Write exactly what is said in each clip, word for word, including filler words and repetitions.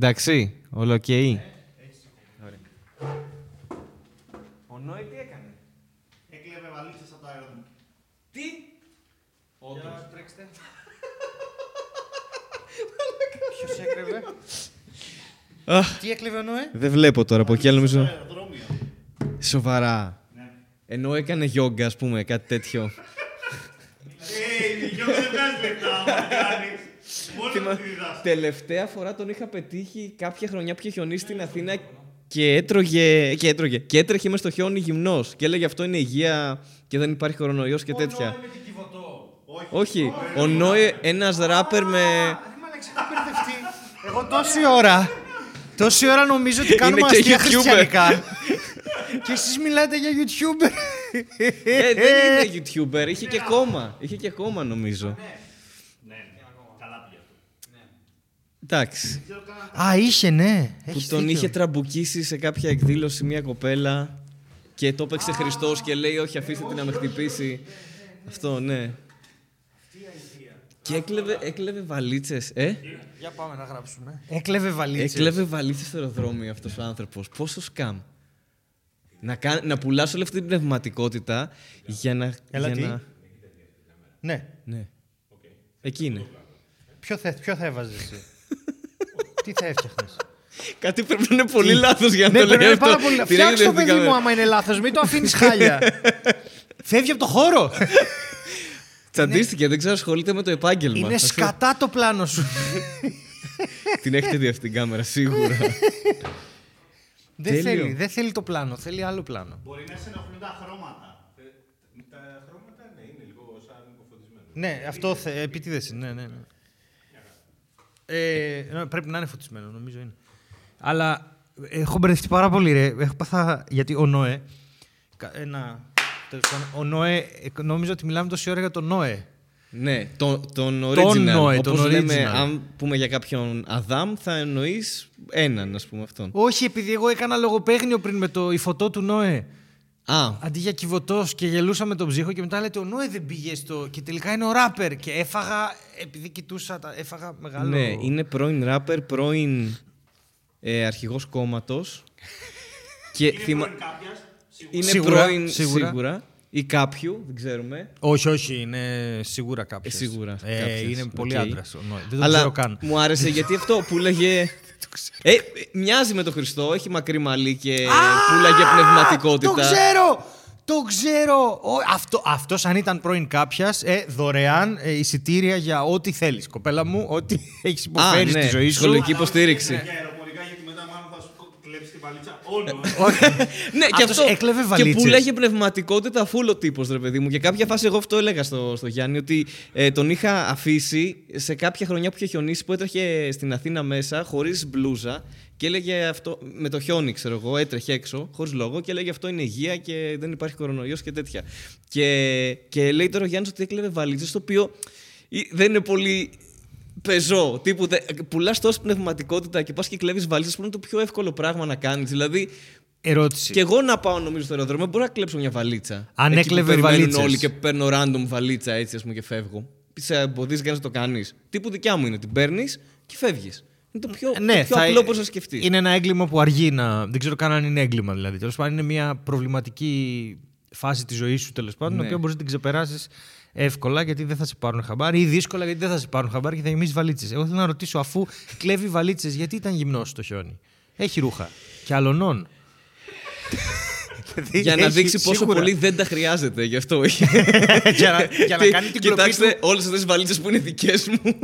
Εντάξει, ολοκαίοι. Ο Νόε τι έκανε? Έκλεβε βαλίτσες από το αεροδρόμιο. Τι? Όντως. Για τρέξτε. Ποιος έκλεβε? Τι έκλεβε ο Νόε? Δεν βλέπω τώρα από εκεί, αλλά νομίζω... Σοβαρά. Ενώ έκανε γιόγκα, ας πούμε, κάτι τέτοιο. Ε, γιόγκα δεν βγάζει λεπτά, όμως κάνεις. Τελευταία φορά τον είχα πετύχει κάποια χρονιά που είχε χιονίσει στην Αθήνα και έτρωγε, και έτρωγε και έτρεχε μες στο χιόνι γυμνός και έλεγε αυτό είναι υγεία και δεν υπάρχει κορονοϊός και τέτοια. Ο Νόε με την Κιβωτό. Όχι, ο Νόε ένας ράπερ με... Εγώ τόση ώρα, τόση ώρα νομίζω ότι κάνουμε αστεία χριστιανικά και εσείς μιλάτε για YouTuber. Ε, δεν είναι YouTuber, είχε και κόμμα, είχε και κόμμα νομίζω. Εντάξει. Α, είχε, ναι. Που τον είχε τραμπουκίσει σε κάποια εκδήλωση μια κοπέλα και το έπαιξε Χριστός και λέει όχι αφήστε την να με χτυπήσει. Αυτό, ναι. Και έκλεβε βαλίτσες, ε. Για πάμε να γράψουμε. Έκλεβε βαλίτσες. Έκλεβε βαλίτσες στο αεροδρόμιο αυτός ο άνθρωπος. Πόσο σκάμ. Να πουλάς όλη αυτή την πνευματικότητα για να... Ναι. Εκεί είναι. Ποιο θα έβαζε εσύ? Τι θα έφτιαχνες? Κάτι πρέπει να είναι πολύ λάθος για να το λέει αυτό. Φτιάξε το παιδί μου άμα είναι λάθος, μην το αφήνεις χάλια. Φεύγει από το χώρο. Τσαντίστηκε, δεν ξέρω, ασχολείται με το επάγγελμα. Είναι σκατά το πλάνο σου. Την έχετε δει αυτή την κάμερα, σίγουρα. Δεν θέλει, δεν θέλει το πλάνο, θέλει άλλο πλάνο. Μπορεί να σε ενοχλούν τα χρώματα. Τα χρώματα, ναι, είναι λίγο σαν υποφωτισμένο. Ναι, αυτό επιτίδεση, ναι, ναι. Ε, πρέπει να είναι φωτισμένο, νομίζω είναι. Αλλά έχω μπερδευτεί πάρα πολύ, ρε. Έχω πάθα, γιατί ο Νόε... Ένα... Ο Νόε... Νομίζω ότι μιλάμε τόση ώρα για τον Νόε. Ναι, τον, τον original. Τον Νόε, όπως τον λέμε, original. Αν πούμε για κάποιον Αδάμ, θα εννοείς έναν, ας πούμε, αυτόν. Όχι, επειδή εγώ έκανα λογοπαίγνιο πριν με το η φωτό του Νόε. Α. Αντί για κυβωτός και γελούσαμε τον ψύχο και μετά λέτε ο Νόε δεν πήγε στο... Και τελικά είναι ο ράπερ και έφαγα... Επειδή κοιτούσα, τα έφαγα μεγάλο... Ναι, είναι πρώην ράπερ, πρώην ε, αρχηγός κόμματος. Και είναι θυμα... πρώην κάποιας, σίγουρα. Είναι σίγουρα, πρώην σίγουρα. σίγουρα ή κάποιου, δεν ξέρουμε. Όχι, όχι, είναι σίγουρα κάποιος. Ε, σίγουρα. Ε, ε, είναι okay. Πολύ άντρας ο Νόε. Δεν το αλλά ξέρω καν. Μου άρεσε γιατί αυτό που λέγε... Ε, μοιάζει με τον Χριστό, έχει μακρύ μαλλί και πουλάγε πνευματικότητα. Το ξέρω! Το ξέρω! Αυτό, αυτός αν ήταν πρώην κάποιας, ε, δωρεάν ε, εισιτήρια για ό,τι θέλεις. Κοπέλα μου, ό,τι έχεις υποφέρει στη ναι, ζωή σου. Σχολική υποστήριξη. Για αεροπορικά, γιατί μετά μάλλον θα σου κλέψει την βαλίτσα. Ναι, και αυτό. Έκλεβε βαλίτσες. Και πουλάγε πνευματικότητα φούλο τύπος, ρε παιδί μου. Και κάποια φάση, εγώ αυτό έλεγα στο, στο Γιάννη, ότι ε, τον είχα αφήσει σε κάποια χρονιά που είχε χιονίσει, που έτρεχε στην Αθήνα μέσα, χωρίς μπλούζα. Και έλεγε αυτό, με το χιόνι, ξέρω εγώ, έτρεχε έξω, χωρίς λόγο, και έλεγε αυτό είναι υγεία και δεν υπάρχει κορονοϊός και τέτοια. Και, και λέει τώρα ο Γιάννης ότι έκλεβε βαλίτσες, το οποίο δεν είναι πολύ πεζό. Τύπου πουλάς τόση πνευματικότητα και πας και κλέβεις βαλίτσες, που είναι το πιο εύκολο πράγμα να κάνεις. Δηλαδή, ερώτηση. Και εγώ να πάω, νομίζω, στο αεροδρόμιο, μπορώ να κλέψω μια βαλίτσα. Αν έκλεβε βαλίτσες. Όλοι και παίρνω random βαλίτσα, έτσι, ας πούμε, και φεύγω. Σε εμποδίζει κανείς να το κάνεις. Τύπου δικιά μου είναι, την παίρνεις και φεύγεις. Είναι το πιο, ναι, το πιο θα... απλό πώς να σκεφτείς. Είναι ένα έγκλημα που αργεί να... Δεν ξέρω καν αν είναι έγκλημα, δηλαδή. Τέλος πάντων, είναι μια προβληματική φάση της ζωής σου, τέλος πάντων, ναι. Την οποία μπορείς να την ξεπεράσεις εύκολα γιατί δεν θα σε πάρουν χαμπάρι ή δύσκολα γιατί δεν θα σε πάρουν χαμπάρι και θα γεμίσεις βαλίτσες. Εγώ θέλω να ρωτήσω, αφού κλέβει βαλίτσες, γιατί ήταν γυμνός στο χιόνι? Έχει ρούχα. Και αλωνών. Για να δείξει πόσο σίγουρα. Πολύ δεν τα χρειάζεται, γι' αυτό. για, να, για να κάνει την κλοπή. Κοιτάξτε, όλες αυτές τις βαλίτσες που είναι δικές μου.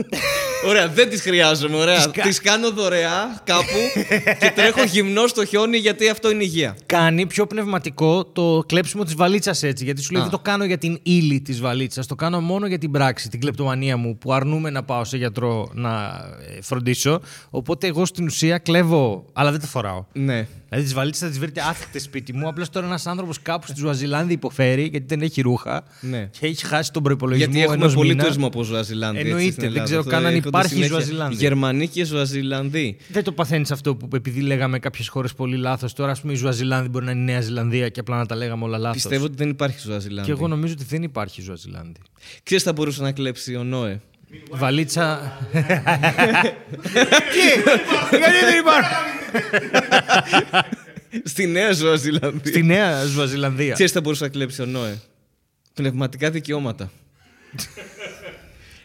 Ωραία, δεν τις χρειάζομαι. Ωραία. Τις κάνω δωρεά κάπου και τρέχω γυμνό στο χιόνι γιατί αυτό είναι υγεία. Κάνει πιο πνευματικό το κλέψιμο της βαλίτσας έτσι. Γιατί σου λέει δεν το κάνω για την ύλη της βαλίτσας. Το κάνω μόνο για την πράξη, την κλεπτομανία μου που αρνούμε να πάω σε γιατρό να φροντίσω. Οπότε εγώ στην ουσία κλέβω, αλλά δεν τα φοράω. Ναι. Δηλαδή τις βαλίτσες θα τις βρείτε άθικτες σπίτι μου. Απλώς τώρα ένας άνθρωπος κάπου στη Ζουαζιλάνδη υποφέρει γιατί δεν έχει ρούχα ναι. Και έχει χάσει τον προϋπολογισμό ενός μήνα. Γιατί έχουμε πολύ τουρισμό από Ζουαζιλάνδη. Εννοείται, δεν ξέρω καν αν υπάρχει Ζουαζιλάνδη. Γερμανοί και Ζουαζιλανδοί. Δεν το παθαίνεις αυτό που επειδή λέγαμε κάποιες χώρες πολύ λάθος. Τώρα, ας πούμε, η Ζουαζιλάνδη μπορεί να είναι η Νέα Ζηλανδία και απλά να τα λέγαμε όλα λάθος. Πιστεύω ότι δεν υπάρχει Ζουαζιλάνδη. Και εγώ νομίζω ότι δεν υπάρχει Ζουαζιλάνδη. Ξέρεις, θα μπορούσε να κλέψει ο Νόε. Βαλίτσα. Τι, γιατί δεν υπάρχει. Στη Νέα Ζουαζηλανδία. Στη Νέα Ζουαζηλανδία. Τι θα μπορούσε να κλέψει ο Νόε. Πνευματικά δικαιώματα.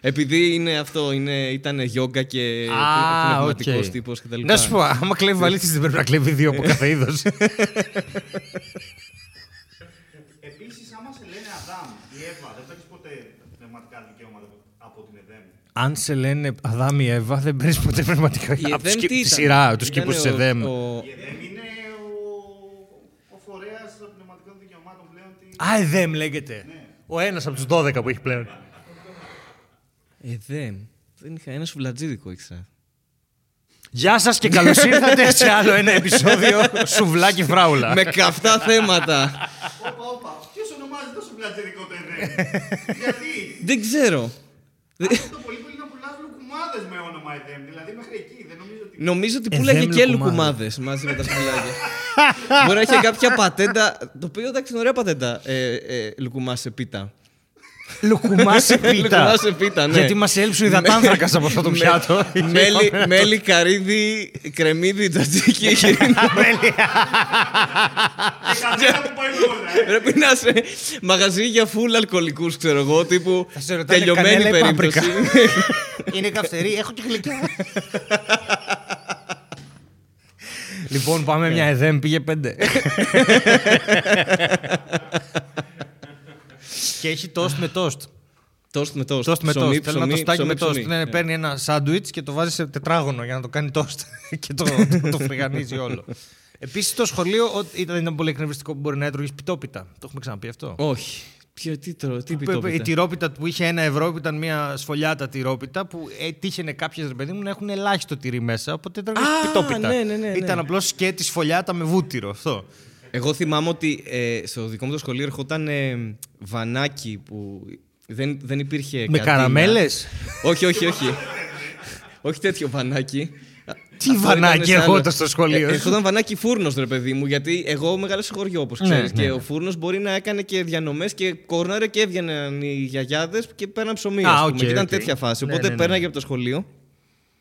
Επειδή είναι αυτό, είναι, ήταν γιόγκα και πνευματικός okay. τύπος κτλ. Να σου πω, άμα κλέβει βαλίτσες δεν πρέπει να κλέβει δύο από κάθε είδος. Επίσης, άμα σε λένε Αδάμ ή Εύα, δεν παίρνεις ποτέ πνευματικά δικαιώματα από την Εδέμ. Αν σε λένε Αδάμ ή Εύα, δεν παίρνεις ποτέ πνευματικά από τη σειρά, τους κήπους της Εδέμ. Α, Εδέμ λέγεται. Ναι. Ο ένας από τους δώδεκα που έχει πλέον. Εδέμ. Δεν είχα ένα σουβλατζίδικο, ήξερα. Γεια σας και καλώς ήρθατε σε άλλο ένα επεισόδιο Σουβλάκι Φράουλα. Με καυτά θέματα. Όπα, όπα. Ποιος ονομάζει το σουβλατζίδικο το Εδέμ. Γιατί. Δεν ξέρω. Αυτό το πολύ πολύ να πουλάς λουκουμάδες με όνομα Εδέμ. Δηλαδή μέχρι εκεί. Δεν νομίζω ότι. Νομίζω ότι πουλάγε και λουκουμάδες μαζί με τα σουβλάκια. Μπορεί να είχε κάποια πατέντα. Το οποίο εντάξει είναι ωραία πατέντα. Ε, ε, λουκουμά σε πίτα. Λουκουμά σε πίτα. Ναι. Γιατί μας έλειψε ο υδατάνθρακας από αυτό το πιάτο. Μέλι, μέλι, καρύδι, κρεμμύδι, τζατζίκι. Μέλι. Πρέπει να σε μαγαζί για φουλ αλκοολικούς, ξέρω εγώ. Τύπου τελειωμένη περίπτωση. Είναι καυστερή, έχω και γλυκιά. Λοιπόν, πάμε μια Εδέμ, πήγε πέντε. Και έχει toast με toast. Toast με toast. Toast με toast. Θέλω να το στάκι με toast. Ναι, παίρνει ένα σάντουιτς και το βάζει σε τετράγωνο για να το κάνει toast. Και το, το, το φρυγανίζει όλο. Επίσης το σχολείο ήταν, ήταν πολύ εκνευριστικό που μπορεί να έτρωγες πιτόπιτα. Το έχουμε ξαναπεί αυτό. Όχι. Ποιο, τι, τρο, τι πιτόπιτα. Η τυρόπιτα που είχε ένα ευρώ που ήταν μια σφολιάτα τυρόπιτα που τύχαινε κάποιες ρε παιδί μου να έχουν ελάχιστο τυρί μέσα. Οπότε έτρωγες πιτόπιτα. Ναι, ναι, ναι, ναι. Ήταν απλώς και τη σφολιάτα με βούτυρο αυτό. Εγώ θυμάμαι ότι ε, στο δικό μου το σχολείο ερχόταν ε, βανάκι που δεν, δεν υπήρχε κατίνα. Με καραμέλες? Όχι, όχι, όχι. Όχι τέτοιο βανάκι. Τι αυτό βανάκι ερχόταν στο σχολείο? Ε, ερχόταν βανάκι φούρνος ρε παιδί μου, γιατί εγώ μεγάλωσα χωριό όπως ξέρεις. Ναι, και ναι. Ο φούρνος μπορεί να έκανε και διανομές και κόρναρε και έβγαιναν οι γιαγιάδες και παίρναν ψωμί. Α, okay, και ήταν okay. τέτοια φάση, οπότε ναι, ναι, ναι. πέρναγε από το σχολείο.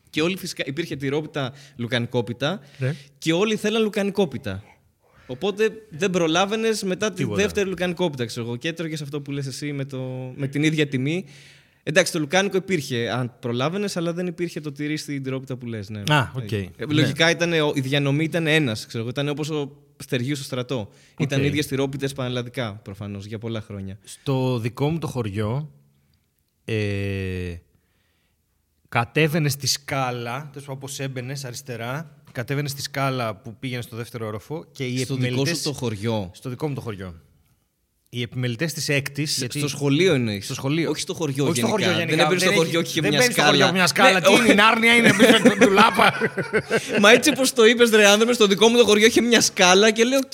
Και όλοι φυσικά υπήρχε τυρόπιτα, λουκανικόπιτα ναι. και όλοι θέλαν λουκανικόπιτα. Οπότε δεν προλάβαινες μετά τη δεύτερη λουκανικόπιτα, ξέρω εγώ. Και έτρωγες αυτό που λες εσύ με, το... με την ίδια τιμή. Εντάξει, το λουκάνικο υπήρχε, αν προλάβαινες, αλλά δεν υπήρχε το τυρί στην τυρόπιτα που λες. Ναι. Α, οκ. Okay. Λογικά ναι. Ήταν, η διανομή ήταν ένας, ξέρω εγώ. Ήταν όπως ο Στεργίου στο στρατό. Okay. Ήταν οι ίδιες τυρόπιτες πανελλαδικά, προφανώς, για πολλά χρόνια. Στο δικό μου το χωριό, ε, κατέβαινες στη σκάλα, τόσο όπως έμπαινες αριστερά. Κατέβαινε στη σκάλα που πήγαινε στο δεύτερο όροφο και οι στο επιμελητές... δικό σου το χωριό. Στο δικό μου το χωριό. Οι επιμελητές της έκτης. Στο γιατί... σχολείο εννοείς. Στο σχολείο. Όχι στο χωριό. Όχι γενικά. Στο χωριό γενικά. Δεν έπαιρνε στο χωριό και είχε μια σκάλα. Δεν στο χωριό μια σκάλα. Τι είναι η Νάρνια, είναι πίσω του λάπα. Μα έτσι όπως το είπες, ρε άνθρωπο, στο δικό μου το χωριό είχε μια σκάλα και λέω: Οκ,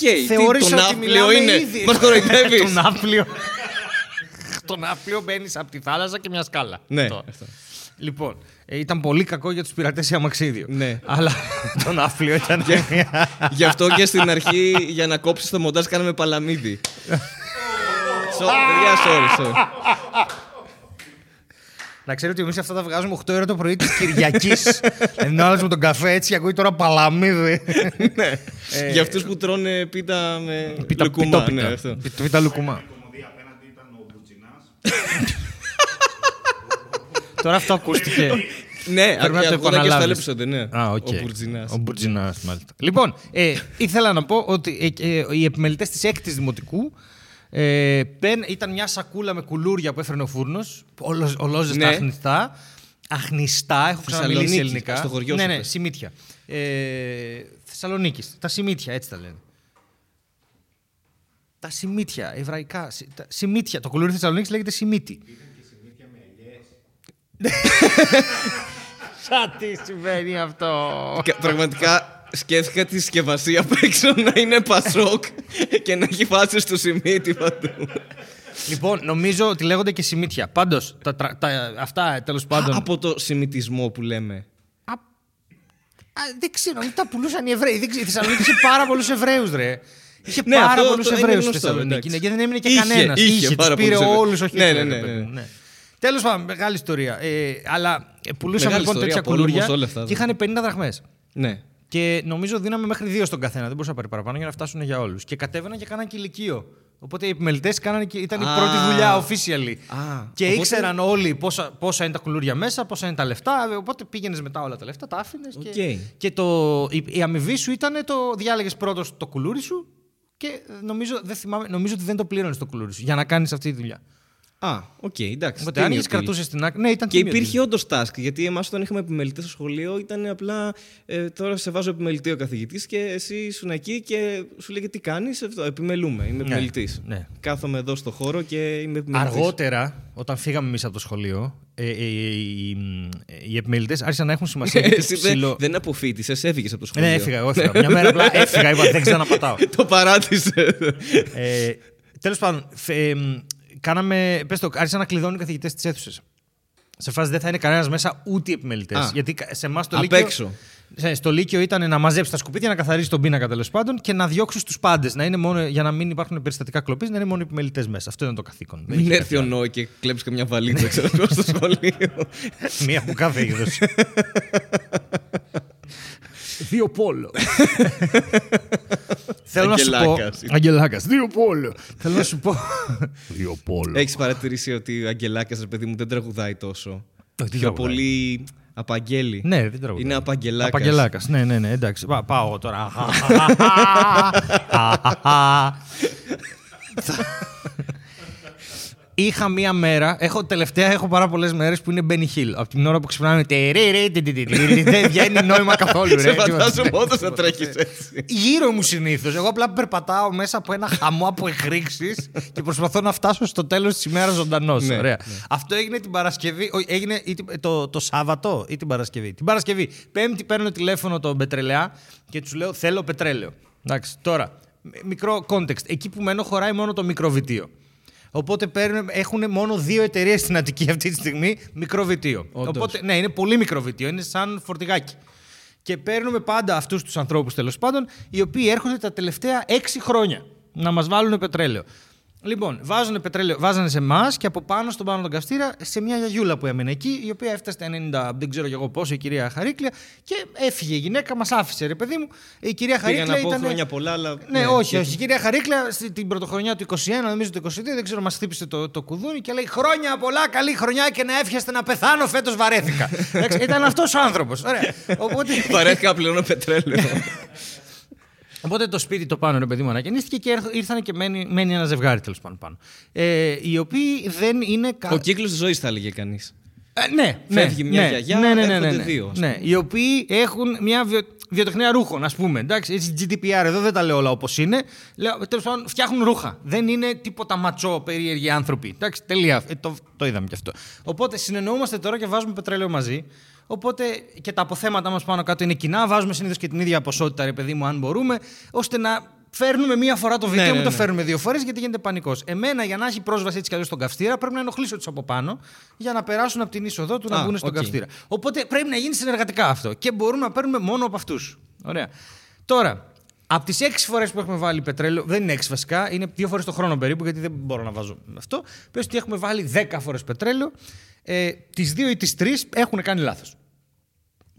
τον άφλιο είναι. Μα κοροϊδεύει. Τον άφλιο μπαίνει από τη θάλασσα και μια σκάλα. Ναι. Λοιπόν, ήταν πολύ κακό για τους πειρατές σε αμαξίδιο. Ναι. Αλλά τον άφλιο ήταν. Γι' αυτό και στην αρχή, για να κόψεις το μοντάζ, κάναμε παλαμίδι. Sorry, sorry. Να ξέρετε ότι εμείς αυτά τα βγάζουμε οκτώ η ώρα το πρωί της Κυριακής. Ενώ άλλος με τον καφέ έτσι ακούει τώρα παλαμίδι. Για αυτούς που τρώνε πίτα με λουκουμά. Πίτα λουκουμά. Τώρα αυτό ακούστηκε. Ναι, ακούγονταν και στα άλλα επεισόδια, ναι. Ο Μπουρτζινάς. Ο Μπουρτζινάς, μάλιστα. Λοιπόν, ήθελα να πω ότι οι επιμελητές της έκτης Δημοτικού ήταν μια σακούλα με κουλούρια που έφερνε ο φούρνος, ολόζεστα αχνηστά. Αχνηστά, έχω ξαναμιλήσει ελληνικά. Στο χωριό σου. Ναι, ναι, σιμίτια. Θεσσαλονίκης, τα σιμίτια, έτσι τα λένε. Τα σιμίτια, εβραϊκά. Σιμίτια. Το κουλούρι Θεσσαλονίκης λέγεται σιμίτι. Σαν τι συμβαίνει αυτό? Πραγματικά σκέφτηκα τη συσκευασία απ' έξω να είναι πασόκ και να έχει φάσεις στο σιμίτι παντού. Λοιπόν, νομίζω ότι λέγονται και σιμίτια. Πάντως, τα, τα, αυτά τέλος πάντων. Α, από το σιμιτισμό που λέμε. Α, α, δεν ξέρω, τα πουλούσαν οι Εβραίοι. Η Θεσσαλονίκη είχε πάρα πολλούς Εβραίους, ρε. Είχε ναι, πάρα πολλούς Εβραίους στη Θεσσαλονίκη. Και δεν έμεινε και κανένας. Είχε, είχε, είχε τους πήρε όλους, όχι ναι, ναι, ναι, ναι, ναι. Τέλος πάντων, μεγάλη ιστορία. Ε, αλλά πουλούσαμε λοιπόν τέτοια κουλούρια και είχαν πενήντα δραχμές. Ναι. Και νομίζω δίναμε μέχρι δύο στον καθένα. Δεν μπορούσα να πάρει παραπάνω για να φτάσουν για όλους. Και κατέβαιναν και κάναν και ηλικείο. Οπότε οι επιμελητές κάνανε και ήταν ah. η πρώτη δουλειά officially. Ah. Και οπότε... ήξεραν όλοι πόσα, πόσα είναι τα κουλούρια μέσα, πόσα είναι τα λεφτά. Οπότε πήγαινες μετά όλα τα λεφτά, τα άφηνες. Okay. Και, και το, η, η αμοιβή σου ήταν το διάλεγες πρώτος το κουλούρι σου. Και νομίζω, δεν θυμάμαι, νομίζω ότι δεν το πλήρωνες το κουλούρι σου για να κάνεις αυτή τη δουλειά. Α, οκ, okay, εντάξει. Οπότε αν είχε κρατούσε την άκρη. Ναι, ήταν και υπήρχε όντως task. Γιατί εμάς όταν είχαμε επιμελητές στο σχολείο ήταν απλά. Ε, τώρα σε βάζω επιμελητή ο καθηγητής και εσύ ήσουν εκεί και σου λέγε τι κάνεις. Επιμελούμε. Είμαι επιμελητής. Ναι, ναι. Κάθομαι εδώ στο χώρο και είμαι επιμελητής. Αργότερα, όταν φύγαμε εμείς από το σχολείο, ε, ε, ε, ε, οι επιμελητές άρχισαν να έχουν σημασία. Εσύ ψηλό... δεν αποφύτησες, έφυγες από το σχολείο. Ναι, έφυγα. Εγώ έφυγα. Μια μέρα απλά έφυγα. Είπα δεν ξαναπατάω. Το παράτησε. Τέλος πάντων. Κάναμε, πες το, άρχισαν να κλειδώνουν οι καθηγητές στις αίθουσες. Σε φάση δεν θα είναι κανένας μέσα ούτε οι επιμελητές. Γιατί σε εμάς το Λύκειο. Στο Λύκειο ήταν να μαζέψει τα σκουπίδια, να καθαρίσει τον πίνακα τέλος πάντων και να διώξει τους πάντες. Να είναι μόνο, για να μην υπάρχουν περιστατικά κλοπής, να είναι μόνο οι επιμελητές μέσα. Αυτό ήταν το καθήκον. Μην έρθει ο Νόε και κλέψει καμιά βαλίτσα, ξέρω εγώ, στο σχολείο. Μία από κάθε είδος. Δύο πόλο. Θέλω να σου πω. Αγγελάκας. Δύο πόλο. Θέλω να σου πω. Δύο πόλο. Έχεις παρατηρήσει ότι ο Αγγελάκας, ρε παιδί μου, δεν τραγουδάει τόσο. Πιο πολύ απαγγέλει. Ναι, δεν τραγουδάει. Είναι απαγγελάκας. Απαγγελάκας. Ναι, ναι, ναι. Εντάξει. Πάω τώρα. Είχα μία μέρα, έχω, τελευταία έχω πάρα πολλές μέρες που είναι Benny Hill. Από την ώρα που ξυπνάμε, δεν βγαίνει νόημα καθόλου. Σε φαντάζομαι όντως να τρέχεις έτσι. Γύρω μου συνήθως. Εγώ απλά περπατάω μέσα από ένα χαμό από εκρήξεις και προσπαθώ να φτάσω στο τέλος της ημέρας ζωντανός. Αυτό έγινε την Παρασκευή, έγινε το Σάββατο ή την Παρασκευή. Την Παρασκευή. Πέμπτη παίρνω τηλέφωνο τον πετρελαιά και του λέω: θέλω πετρέλαιο. Εντάξει, τώρα, μικρό context. Εκεί που μένω χωράει μόνο το μικροβιτίο. Οπότε έχουν μόνο δύο εταιρείες στην Αττική αυτή τη στιγμή μικροβιτίο. Οπότε, ναι, είναι πολύ μικροβιτίο, είναι σαν φορτηγάκι. Και παίρνουμε πάντα αυτούς τους ανθρώπους τέλος πάντων, οι οποίοι έρχονται τα τελευταία έξι χρόνια να μας βάλουν πετρέλαιο. Λοιπόν, βάζουν πετρέλαιο, βάζανε σε εμάς και από πάνω στον πάνω τον καυστήρα σε μια γιαγιούλα που έμενε εκεί, η οποία έφτασε τα ενενήντα, δεν ξέρω κι εγώ πόσο, η κυρία Χαρίκλια, και έφυγε η γυναίκα, μας άφησε, ρε παιδί μου. Η κυρία Χαρίκλια. Πήγα να πω χρόνια πολλά, αλλά. Ναι, ναι, όχι, όχι. Η κυρία Χαρίκλια την πρωτοχρονιά του είκοσι ένα, νομίζω του είκοσι δύο, δεν ξέρω, μας χτύπησε το, το κουδούνι και λέει: χρόνια πολλά, καλή χρονιά και να εύχεστε να πεθάνω, φέτος βαρέθηκα. Ήταν αυτός ο άνθρωπος. Οπότε... βαρέθηκα, πληρώνω πετρέλαιο. Οπότε το σπίτι το πάνω, ρε παιδί μου, ανακαινίστηκε και ήρθανε και μένει, μένει ένα ζευγάρι τέλος πάνω πάνω. Ε, οι οποίοι δεν είναι... Κα... Ο κύκλος της ζωής θα έλεγε κανείς. Ε, ναι, ναι. Φεύγει μια ναι, γιαγιά, ναι, ναι, έρχονται ναι, ναι, ναι, δύο. Ναι, οι οποίοι έχουν μια βιο... βιοτεχνία ρούχων, ας πούμε. Εντάξει, έτσι τζι ντι πι αρ εδώ δεν τα λέω όλα όπως είναι. Λέω, τέλος πάντων, φτιάχνουν ρούχα. Δεν είναι τίποτα ματσό, περίεργοι άνθρωποι. Εντάξει, τελεία. Ε, το, το είδαμε κι αυτό. Οπότε συνεννοούμαστε τώρα και βάζουμε πετρέλαιο μαζί. Οπότε και τα αποθέματα μας πάνω κάτω είναι κοινά. Βάζουμε συνήθως και την ίδια ποσότητα, ρε παιδί μου, αν μπορούμε, ώστε να φέρνουμε μία φορά το βίντεο, ναι, μην ναι, το ναι. φέρνουμε δύο φορές, γιατί γίνεται πανικός. Εμένα, για να έχει πρόσβαση έτσι κι αλλιώς στον καυστήρα, πρέπει να ενοχλήσω τους από πάνω για να περάσουν από την είσοδό του, να μπουν στον okay. καυστήρα. Οπότε πρέπει να γίνει συνεργατικά αυτό. Και μπορούμε να παίρνουμε μόνο από αυτούς. Ωραία. Τώρα, από τις έξι φορές που έχουμε βάλει πετρέλαιο, δεν είναι έξι βασικά, είναι δύο φορές το χρόνο περίπου, γιατί δεν μπορώ να βάζω αυτό. Πες ότι έχουμε βάλει δέκα φορές πετρέλαιο. Ε, τις δύο ή τις τρεις έχουν κάνει λάθος.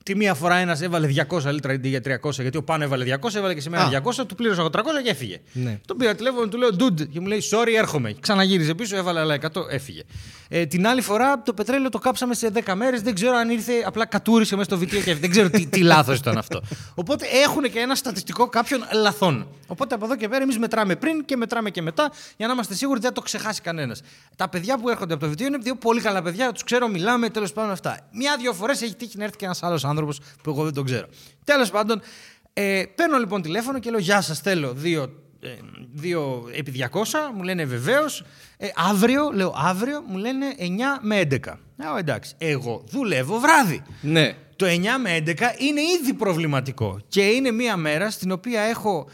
Τη μία φορά ένας έβαλε διακόσια λίτρα αντί για τριακόσια, γιατί ο πάνω έβαλε διακόσια, έβαλε και σε μένα διακόσια, του πλήρωσα εγώ τριακόσια και έφυγε. Ναι. Τον πήρα τηλέφωνο, του λέω dude, και μου λέει sorry, έρχομαι. Ξαναγύριζε πίσω, έβαλε άλλα εκατό, έφυγε. Ε, την άλλη φορά το πετρέλαιο το κάψαμε σε δέκα μέρες, δεν ξέρω αν ήρθε, απλά κατούρισε μέσα στο βιτίο και δεν ξέρω τι, τι λάθος ήταν αυτό. Οπότε έχουν και ένα στατιστικό κάποιων λαθών. Οπότε από εδώ και πέρα εμείς μετράμε πριν και μετράμε και μετά, για να είμαστε σίγουροι ότι δεν το ξεχάσει κανένας. Τα παιδιά που έρχονται από το βιτίο είναι δύο πολύ καλά παιδιά, τους ξέρω, μιλάμε, τέλος πάντων αυτά. Μια-δύο φορές έχει τύχει να έρθει και ένας άλλος άνθρωπος που εγώ δεν τον ξέρω. Τέλος πάντων, ε, παίρνω λοιπόν τηλέφωνο και λέω: γεια σας, θέλω δύο. δύο επί διακόσια, μου λένε βεβαίως. Ε, αύριο, λέω αύριο, μου λένε εννιά με έντεκα. Α, εντάξει, εγώ δουλεύω βράδυ. Ναι. Το εννιά με έντεκα είναι ήδη προβληματικό και είναι μία μέρα στην οποία έχω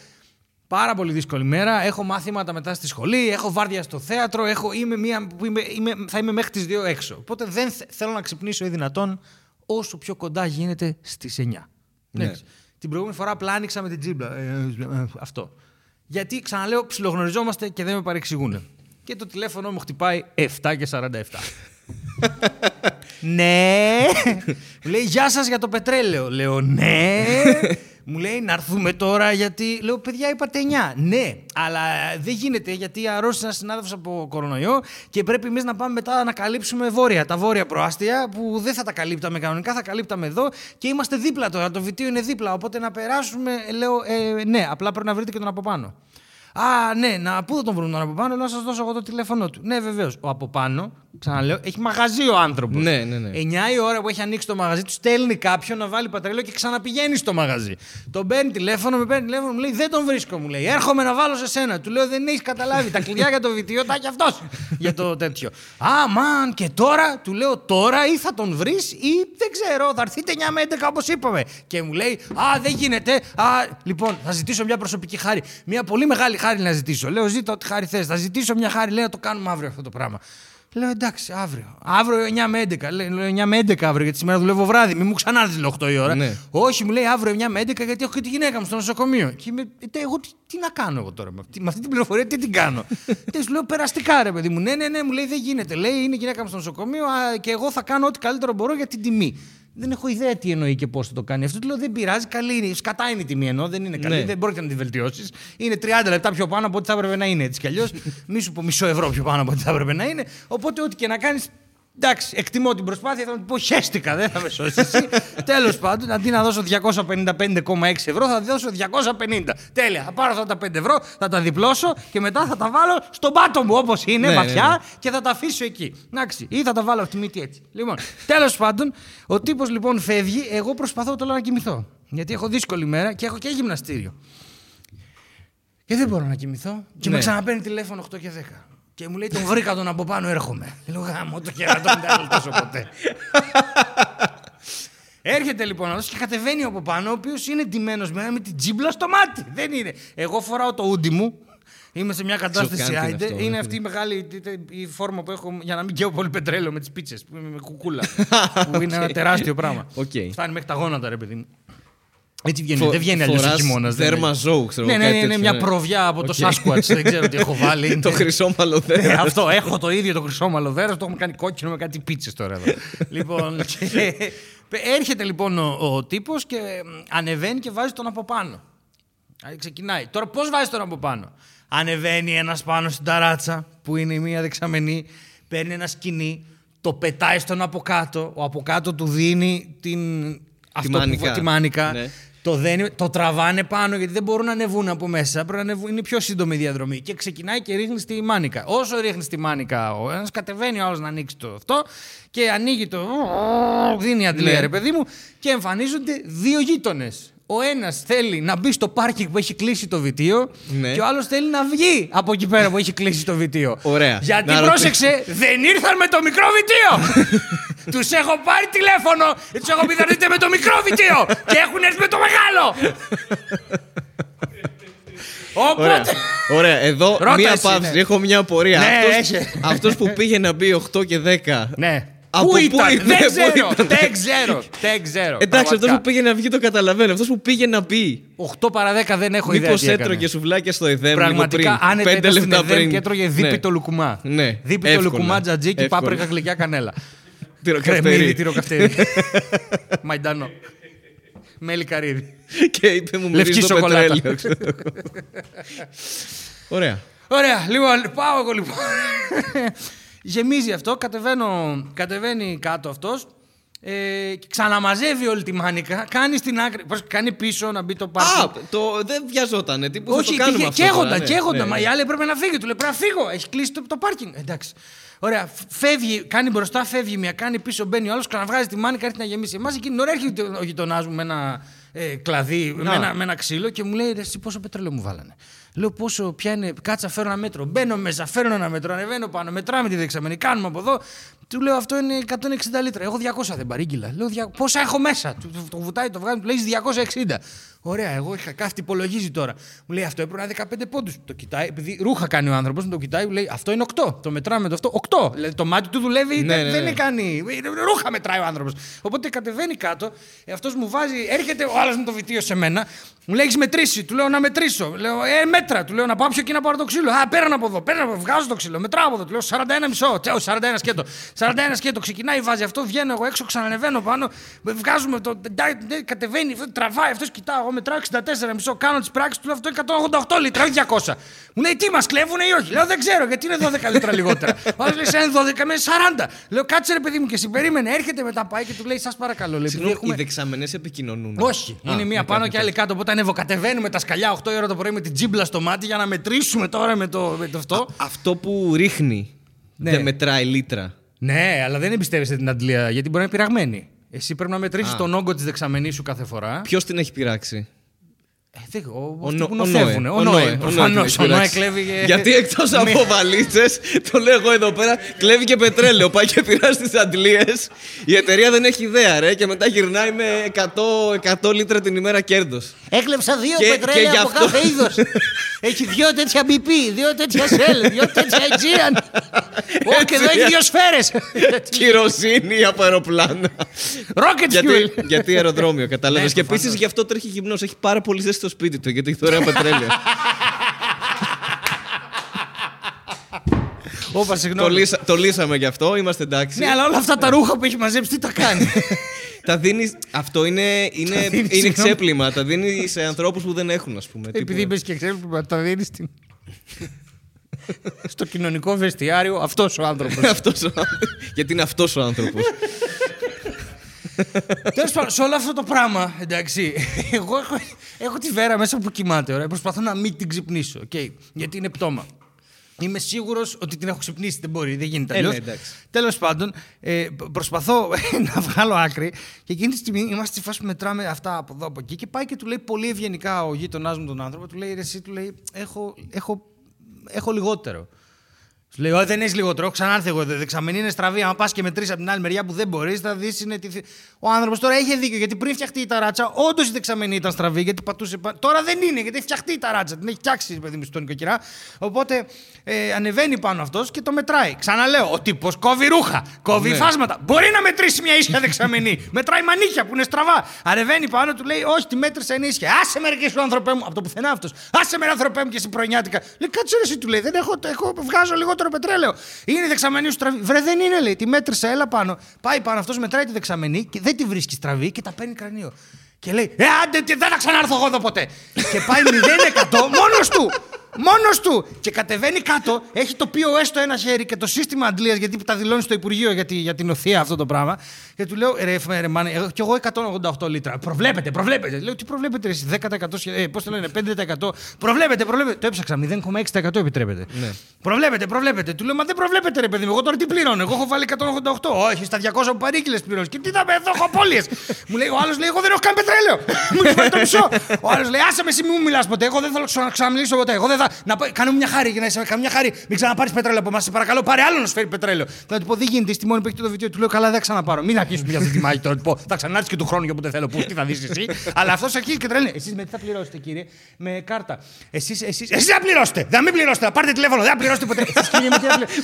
πάρα πολύ δύσκολη μέρα. Έχω μάθηματα μετά στη σχολή, έχω βάρδια στο θέατρο, έχω, είμαι μία, είμαι, είμαι, θα είμαι μέχρι τις δύο έξω. Οπότε δεν θ, θέλω να ξυπνήσω ή δυνατόν όσο πιο κοντά γίνεται στις εννιά. Ναι. Ναι. Την προηγούμενη φορά απλά άνοιξα με την τζίμπλα. Αυτό. Γιατί ξαναλέω, ψιλογνωριζόμαστε και δεν με παρεξηγούν. Και το τηλέφωνο μου χτυπάει επτά και σαράντα επτά. Ναι. Μου λέει γεια σας για το πετρέλαιο. Λέω ναι. Μου λέει να έρθουμε τώρα γιατί. Λέω παιδιά, είπατε εννιά. Ναι, αλλά δεν γίνεται γιατί αρρώστησε ένας συνάδελφος από κορονοϊό και πρέπει εμείς να πάμε μετά να καλύψουμε βόρεια. Τα βόρεια προάστια που δεν θα τα καλύπταμε κανονικά, θα καλύπταμε εδώ και είμαστε δίπλα τώρα. Το βιτίο είναι δίπλα. Οπότε να περάσουμε, λέω ε, ναι, απλά πρέπει να βρείτε και τον από πάνω. Α, ναι, να, πού θα τον βρούμε τον από πάνω, να σας δώσω εγώ το τηλέφωνο του. Ναι, βεβαίως. Ο από πάνω, ξαναλέω, έχει μαγαζί ο άνθρωπος. Ναι, ναι, ναι. εννιά η ώρα που έχει ανοίξει το μαγαζί, του στέλνει κάποιον να βάλει πατρέλαιο και ξαναπηγαίνει στο μαγαζί. Τον παίρνει τηλέφωνο, με παίρνει τηλέφωνο, μου λέει δεν τον βρίσκω, μου λέει. Έρχομαι να βάλω σε σένα. Του λέω δεν έχεις καταλάβει. Τα κλειδιά για το βιτίο τα έχει αυτός για το τέτοιο. Α, μαν, και τώρα, του λέω τώρα ή θα τον βρεις ή δεν ξέρω, θα έρθετε εννιά με έντεκα όπως είπαμε. Και μου λέει α, δεν γίνεται. Α, λοιπόν, θα ζητήσω μια προσωπική χάρη. Μια πολύ μεγάλη χάρη να ζητήσω. Λέω ζήτω ό,τι χάρη θες. Θα ζητήσω μια χάρη, λέει να το κάνουμε αύριο αυτό το πράγμα. Λέω εντάξει, αύριο. Αύριο εννιά με έντεκα. Λέω εννιά με έντεκα αύριο, γιατί σήμερα δουλεύω βράδυ. Μην μου ξανάρθει λέω οκτώ η ώρα. Ναι. Όχι, μου λέει αύριο εννιά με έντεκα, γιατί έχω και τη γυναίκα μου στο νοσοκομείο. Και με, ε, εγώ τι, τι να κάνω εγώ τώρα, με αυτή την πληροφορία τι την κάνω. Τι σου λέω περαστικά, ρε παιδί μου. Ναι, ναι, ναι, μου λέει δεν γίνεται. Λέει είναι η γυναίκα μου στο νοσοκομείο α, και εγώ θα κάνω ό,τι καλύτερο μπορώ για την τιμή. Δεν έχω ιδέα τι εννοεί και πώς θα το κάνει αυτό. Του λέω δεν πειράζει, καλή είναι. Σκατά είναι η τιμή ενώ δεν είναι καλή, ναι. Δεν μπορείτε να την βελτιώσεις. Είναι τριάντα λεπτά πιο πάνω από ό,τι θα έπρεπε να είναι. Έτσι κι αλλιώς, μη σου πω μισό ευρώ πιο πάνω από ό,τι θα έπρεπε να είναι. Οπότε, ό,τι και να κάνεις. Εντάξει, εκτιμώ την προσπάθεια. Θα μου πω χέστηκα, δεν θα με σώσει. Τέλος πάντων, αντί να δώσω διακόσια πενήντα πέντε κόμμα έξι ευρώ, θα δώσω διακόσια πενήντα. Τέλεια. Θα πάρω αυτά τα πέντε ευρώ, θα τα διπλώσω και μετά θα τα βάλω στον πάτο μου όπως είναι, ναι, βαθιά, ναι, ναι. Και θα τα αφήσω εκεί. Εντάξει, ή θα τα βάλω από τη μύτη έτσι. Λοιπόν, τέλος πάντων, ο τύπος λοιπόν φεύγει. Εγώ προσπαθώ τώρα να κοιμηθώ. Γιατί έχω δύσκολη μέρα και έχω και γυμναστήριο. Και δεν μπορώ να κοιμηθώ. Και ναι. Με ξαναπαίρνει τηλέφωνο οκτώ και δέκα. Και μου λέει τον βρήκα τον από πάνω, έρχομαι. Λέω γάμο το κερατό, δεν θα λειτώσω ποτέ. Έρχεται λοιπόν αυτός και κατεβαίνει από πάνω, ο οποίος είναι ντυμένος με, με την τζίμπλα στο μάτι. Δεν είναι. Εγώ φοράω το ούντι μου. Είμαι σε μια κατάσταση άιντε. Είναι, είναι αυτή η μεγάλη η φόρμα που έχω για να μην καίω πολύ πετρέλαιο με τις πίτσες. Με κουκούλα. Που είναι okay. Ένα τεράστιο πράγμα. Okay. Φτάνει μέχρι τα γόνατα, ρε παιδί μου. Έτσι βγαίνει. Φο, δεν βγαίνει αλλιώς ο χειμώνας. Δέρμα ζώου, ξέρω εγώ. Ναι, ναι, είναι μια προβιά από το Sasquatch. Δεν ξέρω τι έχω βάλει. Το χρυσό μαλλοδέρας. Αυτό. Έχω το ίδιο το χρυσό μαλλοδέρας. Το έχουμε κάνει κόκκινο με κάτι πίτσες τώρα εδώ. Λοιπόν. Έρχεται λοιπόν ο τύπος και ανεβαίνει και βάζει τον από πάνω. Ξεκινάει. Τώρα πώς βάζει τον από πάνω. Ανεβαίνει ένας πάνω στην ταράτσα που είναι η μία δεξαμενή. Παίρνει ένα σκοινί. Το πετάει στον από κάτω. Ο από κάτω του δίνει την. Αυτό που τιμάνικα, ναι. το, το τραβάνε πάνω γιατί δεν μπορούν να ανεβούν από μέσα. Πρέπει να ανεβούν, είναι πιο σύντομη η διαδρομή. Και ξεκινάει και ρίχνει στη μάνικα. Όσο ρίχνει στη μάνικα, ο ένας κατεβαίνει, ο άλλος να ανοίξει το αυτό και ανοίγει το. Δίνει αντλία, ναι. Ρε παιδί μου, και εμφανίζονται δύο γείτονες. Ο ένας θέλει να μπει στο πάρκινγκ που έχει κλείσει το βιτίο, ναι. Και ο άλλος θέλει να βγει από εκεί πέρα που έχει κλείσει το βιτίο. Ωραία. Γιατί να πρόσεξε, δεν ήρθαν με το μικρό βιτίο! Τους έχω πάρει τηλέφωνο, τους έχω πει θα έρθετε με το μικρό βιτίο! Και έχουν έρθει με το μεγάλο! Οπότε... Ωραία. Ωραία, εδώ μία παύση. Έχω μία απορία. Ναι, αυτός, αυτός που πήγε να μπει οκτώ και δέκα. Ναι. Από πού ήταν, πού ήταν, δεν ξέρω, πού ήταν. δεν ξέρω, δεν ξέρω. Εντάξει, αυτός που πήγε να βγει το καταλαβαίνω, αυτός που πήγε να μπει. οκτώ παρά δέκα δεν έχω ιδέα. Μήπως έτρωγε σουβλάκια στο ΕΔΕΜ λίγο πριν, πέντε λεπτά πριν. Και έτρωγε δίπιτο λουκουμά. Ναι, δίπιτο λουκουμά, τζατζίκι, πάπρικα, γλυκιά, κανέλα. Κρεμμύδι, τυροκαυτερί. Μαϊντανό. Μέλι καρύδι. Και είπε μου μυρίζει το πετρέλαιο. Ωραία. Ωραία, λοιπόν, πάω εγώ λοιπόν. Γεμίζει αυτό, κατεβαίνω, κατεβαίνει κάτω αυτός, ε, ξαναμαζεύει όλη τη μάνικα, κάνει στην άκρη, προς, κάνει πίσω να μπει το πάρκο. Α, το, δεν βιαζότανε, τίποτα. Όχι, το κάνουμε αυτό. Καίγοντα, ναι, καίγοντα, ναι, ναι. Μα η άλλη έπρεπε να φύγει, του λέει πρέπει να φύγω, έχει κλείσει το, το πάρκινγκ. Εντάξει. Ωραία, φεύγει, κάνει μπροστά, φεύγει μια, κάνει πίσω, μπαίνει ο άλλος, ξαναβγάζει τη μάνικα, έρχεται να γεμίσει εμάς. Εκείνη την ώρα έρχεται ο γειτονάς μου με ένα ε, κλαδί, με ένα, με ένα ξύλο και μου λέει εσύ πόσο πετρέλαιο μου βάλανε. Λέω πόσο, ποια είναι, κάτσα, φέρω ένα μέτρο. Μπαίνω μέσα, φέρνω ένα μέτρο, ανεβαίνω πάνω, μετράμε τη δεξαμενή, κάνουμε από εδώ. Του λέω αυτό είναι εκατόν εξήντα λίτρα. Εγώ διακόσια δεν παρήγγειλα. Λέω πόσα έχω μέσα. Του το βουτάει, το βγάζει, μου λέει διακόσια εξήντα. Ωραία, εγώ είχα κάθε υπολογίζει τώρα. Μου λέει αυτό έπρεπε να είναι δεκαπέντε πόντους. Το κοιτάει, επειδή ρούχα κάνει ο άνθρωπος, μου το κοιτάει, μου λέει αυτό είναι οκτώ. Το μετράμε το αυτό, οκτώ. Δηλαδή το μάτι του δουλεύει, ναι, δεν, ναι, δεν ναι. κάνει. Ρούχα μετράει ο άνθρωπος. Οπότε κατεβαίνει κάτω, αυτός μου βάζει, έρχεται ο άλλος με το βιτίο σε μένα, μου λέει έχεις μετρήσει, του λέω να μετρήσω. Λέω, ε, μέτρα, του λέω να πάω πιο εκεί να πάρω το ξύλο. Α, πέραν από εδώ, πέραν από εδώ, βγάζω το ξύλο, μετράω από εδώ, του λέω σαράντα ένα μισό, σαράντα ένα σκέτο. σαράντα ένα σκέτο ξεκινάει, βάζει αυτό, βγαίνω εγώ έξω, ξανανεβαίνω πάνω, βγάζουμε το. Κατεβαίνει, τραβάει αυτό, κοιτάω. Εγώ μετράω εξήντα τέσσερα κόμμα πέντε, κάνω τι πράξει του, αυτό εκατόν ογδόντα οκτώ λίτρα, όχι διακόσια. Μου λέει τι μα κλέβουνε ή όχι. Λέω δεν ξέρω γιατί είναι δώδεκα λίτρα λιγότερα. Άλλο λέει σε δώδεκα με σαράντα. Λέω κάτσε ρε παιδί μου και συμπερίμενε, έρχεται μετά πάει και του λέει σα παρακαλώ. Συγγνώμη, οι δεξαμενές επικοινωνούν. Όχι, είναι μία πάνω και άλλη κάτω. Οπότε ανεβοκατεβαίνουμε τα σκαλιά οκτώ η ώρα το πρωί με την τζίμπλα στο μάτι για να μετρήσουμε τώρα με το αυτό. Αυτό που ρίχνει. Ναι. Δεν μετράει λίτρα. Ναι, αλλά δεν εμπιστεύεσαι την αντλία γιατί μπορεί να είναι πειραγμένη. Εσύ πρέπει να μετρήσεις Α. τον όγκο της δεξαμενής σου κάθε φορά. Ποιος την έχει πειράξει? Ε, δε, ο, ο, νο, ο, Νόε. ο Νόε. Προφανώς. Ο Νόε, Νόε κλέβει. Και... Γιατί εκτός από βαλίτσες, το λέω εγώ εδώ πέρα, κλέβει και πετρέλαιο. Πάει και πειράζει τις αντλίες. Η εταιρεία δεν έχει ιδέα, ρε. Και μετά γυρνάει με εκατό λίτρα την ημέρα κέρδος. Έκλεψα δύο και, πετρέλαια και από αυτό... κάθε είδος. Έχει δύο τέτοια μπι πι, δύο τέτοια Shell, δύο τέτοια Aegean. Όχι, και εδώ έχει δύο σφαίρες. Κυροζίνη από αεροπλάνα. Rocket fuel. Γιατί αεροδρόμιο, καταλαβαίνεις. Και επίσης γι' αυτό τρέχει γυμνός. Έχει πάρα πολύ ζέστη στο σπίτι του, γιατί έχει ωραία πετρέλαιο. Όπα, συγγνώμη. Το λύσαμε γι' αυτό, είμαστε εντάξει. Ναι, αλλά όλα αυτά τα ρούχα που έχει μαζέψει, τι τα κάνει? Τα δίνεις, αυτό είναι, είναι, δίνεις, είναι ξέπλυμα. Τα δίνεις σε ανθρώπους που δεν έχουν, ας πούμε. Επειδή είπες και ξέπλυμα, τα δίνεις στην... στο κοινωνικό βεστιάριο. Αυτός ο άνθρωπος. αυτός ο... Γιατί είναι αυτός ο άνθρωπος. Τέλος πάντων, σε όλο αυτό το πράγμα, εντάξει, εγώ έχω, έχω τη βέρα μέσα που κοιμάται. Ωραία. Προσπαθώ να μην την ξυπνήσω. Okay, γιατί είναι πτώμα. Είμαι σίγουρος ότι την έχω ξυπνήσει. Δεν μπορεί, δεν γίνεται αλλιώς. Τέλος πάντων, ε, προσπαθώ να βγάλω άκρη και εκείνη τη στιγμή είμαστε στη φάση που μετράμε αυτά από εδώ από εκεί και πάει και του λέει πολύ ευγενικά ο γείτονάς μου τον άνθρωπο. Του λέει ρε, εσύ, του λέει, έχω, έχω, έχω λιγότερο. Του λέει, δεν έχει λιγότερο. Ξανάρθε εγώ. Δεξαμενή είναι στραβή. Αν πα και μετρήσει από την άλλη μεριά που δεν μπορεί, θα δει. Τη... Ο άνθρωπο τώρα έχει δίκιο γιατί πριν φτιαχτεί η ταράτσα, όντω η δεξαμενή ήταν στραβή γιατί πατούσε. Τώρα δεν είναι γιατί έχει φτιαχτεί η ταράτσα. Την έχει φτιάξει, παιδί μου, στον οικοκυρά. Οπότε ε, ανεβαίνει πάνω αυτό και το μετράει. Ξαναλέω, ο τύπο κόβει ρούχα, κόβει ναι. φάσματα. Μπορεί να μετρήσει μια ίσια δεξαμενή. Μετράει μανίκια που είναι στραβά. Ανεβαίνει πάνω, του λέει, όχι, τη μέτρησε ενίσχυα. Άσε με ρεκέ σου, ανθρωπέ μου. Από το πουθενά αυτό. Άσε με ανθρωπέ μου και συμπρονιάτικα. Λέει, κάτσε εσύ, του λέει, δεν έχω, έχω βγάζω λιγότερο. Πετρέλαιο. Είναι η δεξαμενή σου στραβή. Βρε, δεν είναι, λέει. Τη μέτρησα, έλα πάνω. Πάει πάνω αυτός, μετράει τη δεξαμενή και δεν τη βρίσκει στραβή και τα παίρνει κρανίο. Και λέει, ε, άντε, δεν θα ξανάρθω εγώ εδώ ποτέ. Και πάει μηδέν εκατό μόνος του. Μόνος του! Και κατεβαίνει κάτω, έχει το πι ο ες στο ένα χέρι και το σύστημα αντλίας, γιατί τα δηλώνει στο Υπουργείο για, τη, για την οθεία αυτό το πράγμα. Και του λέω, ρε, ρε, μάνε, κι εγώ εκατόν ογδόντα οκτώ λίτρα. Προβλέπετε, προβλέπετε. Λέω, τι προβλέπετε, εσύ, δέκα τοις εκατό, ε, πώς το λένε, πέντε τοις εκατό. Προβλέπετε, προβλέπετε. Το έψαξα, μηδέν κόμμα έξι τοις εκατό επιτρέπεται. Ναι. Προβλέπετε, προβλέπετε. Του λέω, μα δεν προβλέπετε, ρε παιδί μου, εγώ τώρα τι πληρώνω. Εγώ έχω βάλει εκατόν ογδόντα οκτώ. Όχι, στα διακόσια που παρήγγειλε πληρώνω. Και τι θα με εδώ, έχω απώλειες. Μου λέει, ο άλλος λέει, εγώ δεν έχω καν πετρέλαιο. Μου έχει βάλει το μισό. Ο άλλος λέει, άσε με εσύ, μου μιλάς ποτέ. Εγώ δεν θέλω να ξαναμιλήσω ποτέ. Να πω, κάνω μια χάρη για να είσαι καμιά χάρη. Μην ξαναπάρει πετρέλαιο από εμάς. Σε παρακαλώ, πάρε άλλο να σου φέρει πετρέλαιο. Θα του πω, δεν γίνεται. Στη μόνη που έχετε το βίντεο, του λέω, καλά, δεν θα ξαναπάρω. Μην αρχίσουμε για αυτή τη μάχη τώρα. Θα ξανάρθει και του χρόνου για όποτε θέλω. Πού, τι θα δει εσύ. Αλλά αυτό αρχίζει και τρελαίνει. Εσείς με τι θα πληρώσετε, κύριε? Με κάρτα. Εσείς, εσείς, εσείς δεν πληρώσετε. Δεν μην πληρώσετε. Πάρτε τηλέφωνο. Δεν πληρώσετε ποτέ.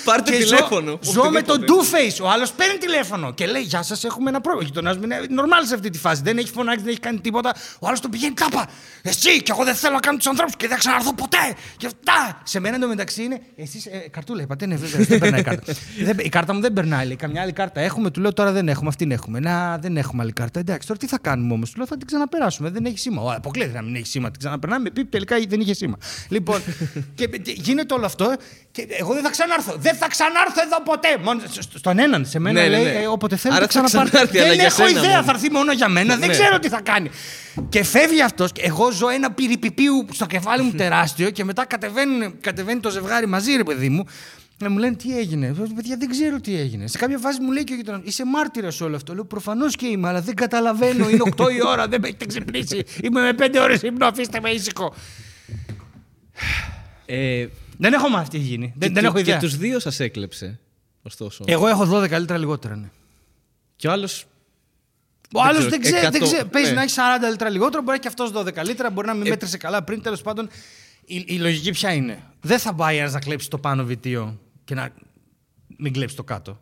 Πάρτε τηλέφωνο. Ζω με τον two-face. Ο άλλος παίρνει τηλέφωνο και λέει, γεια σας, έχουμε ένα πρόβλημα. Γειτονάζουμε, είναι normal σε αυτή τη φάση. Δεν έχει φωνάξει, δεν έχει κάνει τίποτα. Ο άλλος τον πηγαίνει τάπα. Εσύ και εγώ δεν θέλω να κάνω του ανθρώπου και δεν ξαναρθώ ποτέ. Και αυτά! Σε μένα εντωμεταξύ είναι. Εσείς. Ε, καρτούλα, είπατε, ναι, βέβαια, δεν περνάει η κάρτα. δεν, η κάρτα μου δεν περνάει, λέει. Καμιά άλλη κάρτα έχουμε. Του λέω τώρα δεν έχουμε, αυτήν έχουμε. Να, δεν έχουμε άλλη κάρτα. Εντάξει, τώρα τι θα κάνουμε όμως? Του λέω, θα την ξαναπεράσουμε. Δεν έχει σήμα. Ω, αποκλείεται να μην έχει σήμα. Την ξαναπερνάμε. Πει τελικά δεν είχε σήμα. Λοιπόν, και, και γίνεται όλο αυτό. Και εγώ δεν θα ξανάρθω. Δεν θα ξανάρθω εδώ ποτέ. Μόνο, στον έναν, σε μένα ναι, λέει, ναι. Ε, όποτε θέλει να ξαναπάρθει. Δεν έχω ιδέα, θα έρθει μόνο για μένα. Δεν ξέρω τι θα κάνει. Και φεύγει αυτό. Εγώ ζω ένα πυριπιπίου στο κεφάλι μου τεράστιο. Και μετά κατεβαίνει το ζευγάρι μαζί, ρε παιδί μου, να μου λένε τι έγινε. Παιδιά, δεν ξέρω τι έγινε. Σε κάποια φάση μου λέει και ο γείτονας, είσαι μάρτυρας όλο αυτό. Λέω, προφανώς και είμαι, αλλά δεν καταλαβαίνω. Είναι οκτώ η ώρα, δεν με έχετε ξυπνήσει. Είμαι με πέντε ώρες ύπνο, αφήστε με ήσυχο. Ε, δεν έχω μάθει τι γίνει. Δεν, δεν έχω ιδέα. Και τους δύο σας έκλεψε, ωστόσο. Εγώ έχω δώδεκα λίτρα λιγότερα, ναι. Και ο άλλος. Ο άλλος δεν ξέρει. Παίζει να έχει σαράντα λίτρα λιγότερο, μπορεί και αυτός δώδεκα λίτρα, μπορεί να μην μέτρησε καλά πριν, τέλος πάντων. Η, η λογική ποια είναι? Δεν θα πάει ένας να κλέψει το πάνω βιτίο και να μην κλέψει το κάτω.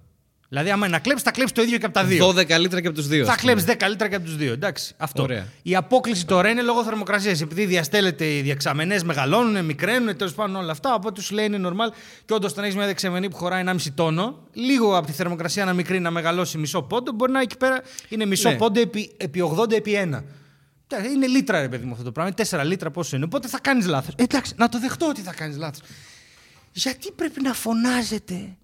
Δηλαδή, άμα να κλέψει, θα κλέψει το ίδιο και από τα δύο. δώδεκα λίτρα και από τους δύο. Θα κλέψει δέκα λίτρα και από τους δύο. Εντάξει. Αυτό. Ωραία. Η απόκληση τώρα είναι λόγω θερμοκρασίας. Επειδή διαστέλλεται οι δεξαμενές, μεγαλώνουν, μικραίνουν, τέλος πάντων όλα αυτά. Οπότε σου λέει είναι normal. Και όντως, όταν έχεις μια δεξαμενή που χωράει ενάμιση τόνο, λίγο από τη θερμοκρασία να μικρύνει, να μεγαλώσει μισό πόντο, μπορεί να εκεί πέρα είναι μισό ναι. πόντο επί, επί ογδόντα επί ένα. Είναι λίτρα, ρε παιδί μου, αυτό το πράγμα. τέσσερα λίτρα πόσο είναι. Οπότε θα κάνεις λάθος. Εντάξει, να το δεχτώ ότι θα κάνεις λάθος. Γιατί πρέπει να φωνάζετε.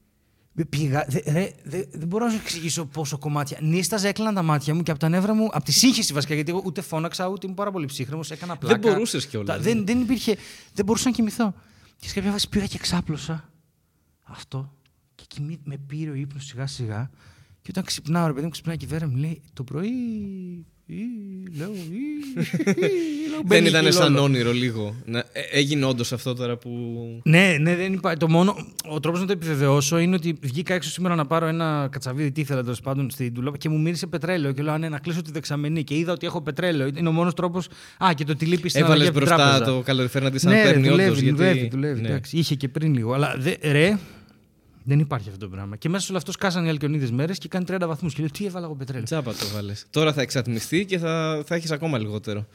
Πήγα, δε, ρε, δε, δεν μπορώ να σου εξηγήσω πόσο κομμάτια. Νίσταζα, έκλανα τα μάτια μου και από τα νεύρα μου, από τη σύγχυση βασικά, γιατί εγώ ούτε φώναξα, ούτε ήμουν πάρα πολύ ψύχρεμος, έκανα πλάκα. Δεν μπορούσες κιόλας. Δεν, δεν υπήρχε, δεν μπορούσα να κοιμηθώ. Και σε κάποια φάση πήγα και ξάπλωσα αυτό και κοιμή, με πήρε ο ύπνος σιγά σιγά. Και όταν ξυπνάω, ρε παιδί μου, ξυπνάει και η Βέρα μου λέει το πρωί. Δεν ήταν σαν όνειρο λίγο. Έγινε όντως αυτό τώρα που. Ναι, ναι, δεν υπάρχει. Το μόνο. Ο τρόπος να το επιβεβαιώσω είναι ότι βγήκα έξω σήμερα να πάρω ένα κατσαβίδι, τι ήθελα τέλος πάντων στην ντουλάπα και μου μύρισε πετρέλαιο. Και λέω: ναι, να κλείσω τη δεξαμενή. Και είδα ότι έχω πετρέλαιο. Είναι ο μόνος τρόπος. Α, και το τυλίπι στην τράπεζα. Έβαλες μπροστά το καλοριφέρ να δεις αν παίρνει όντως. Δουλεύει, δουλεύει. Είχε και πριν λίγο. Αλλά ρε. Δεν υπάρχει αυτό το πράγμα. Και μέσα σε όλο αυτό σκάσανε οι αλκιονίδες μέρες και κάνει τριάντα βαθμούς. Και λέω: τι έβαλα εγώ πετρέλαιο. Τσάπα το βάλες. Τώρα θα εξατμιστεί και θα, θα έχεις ακόμα λιγότερο.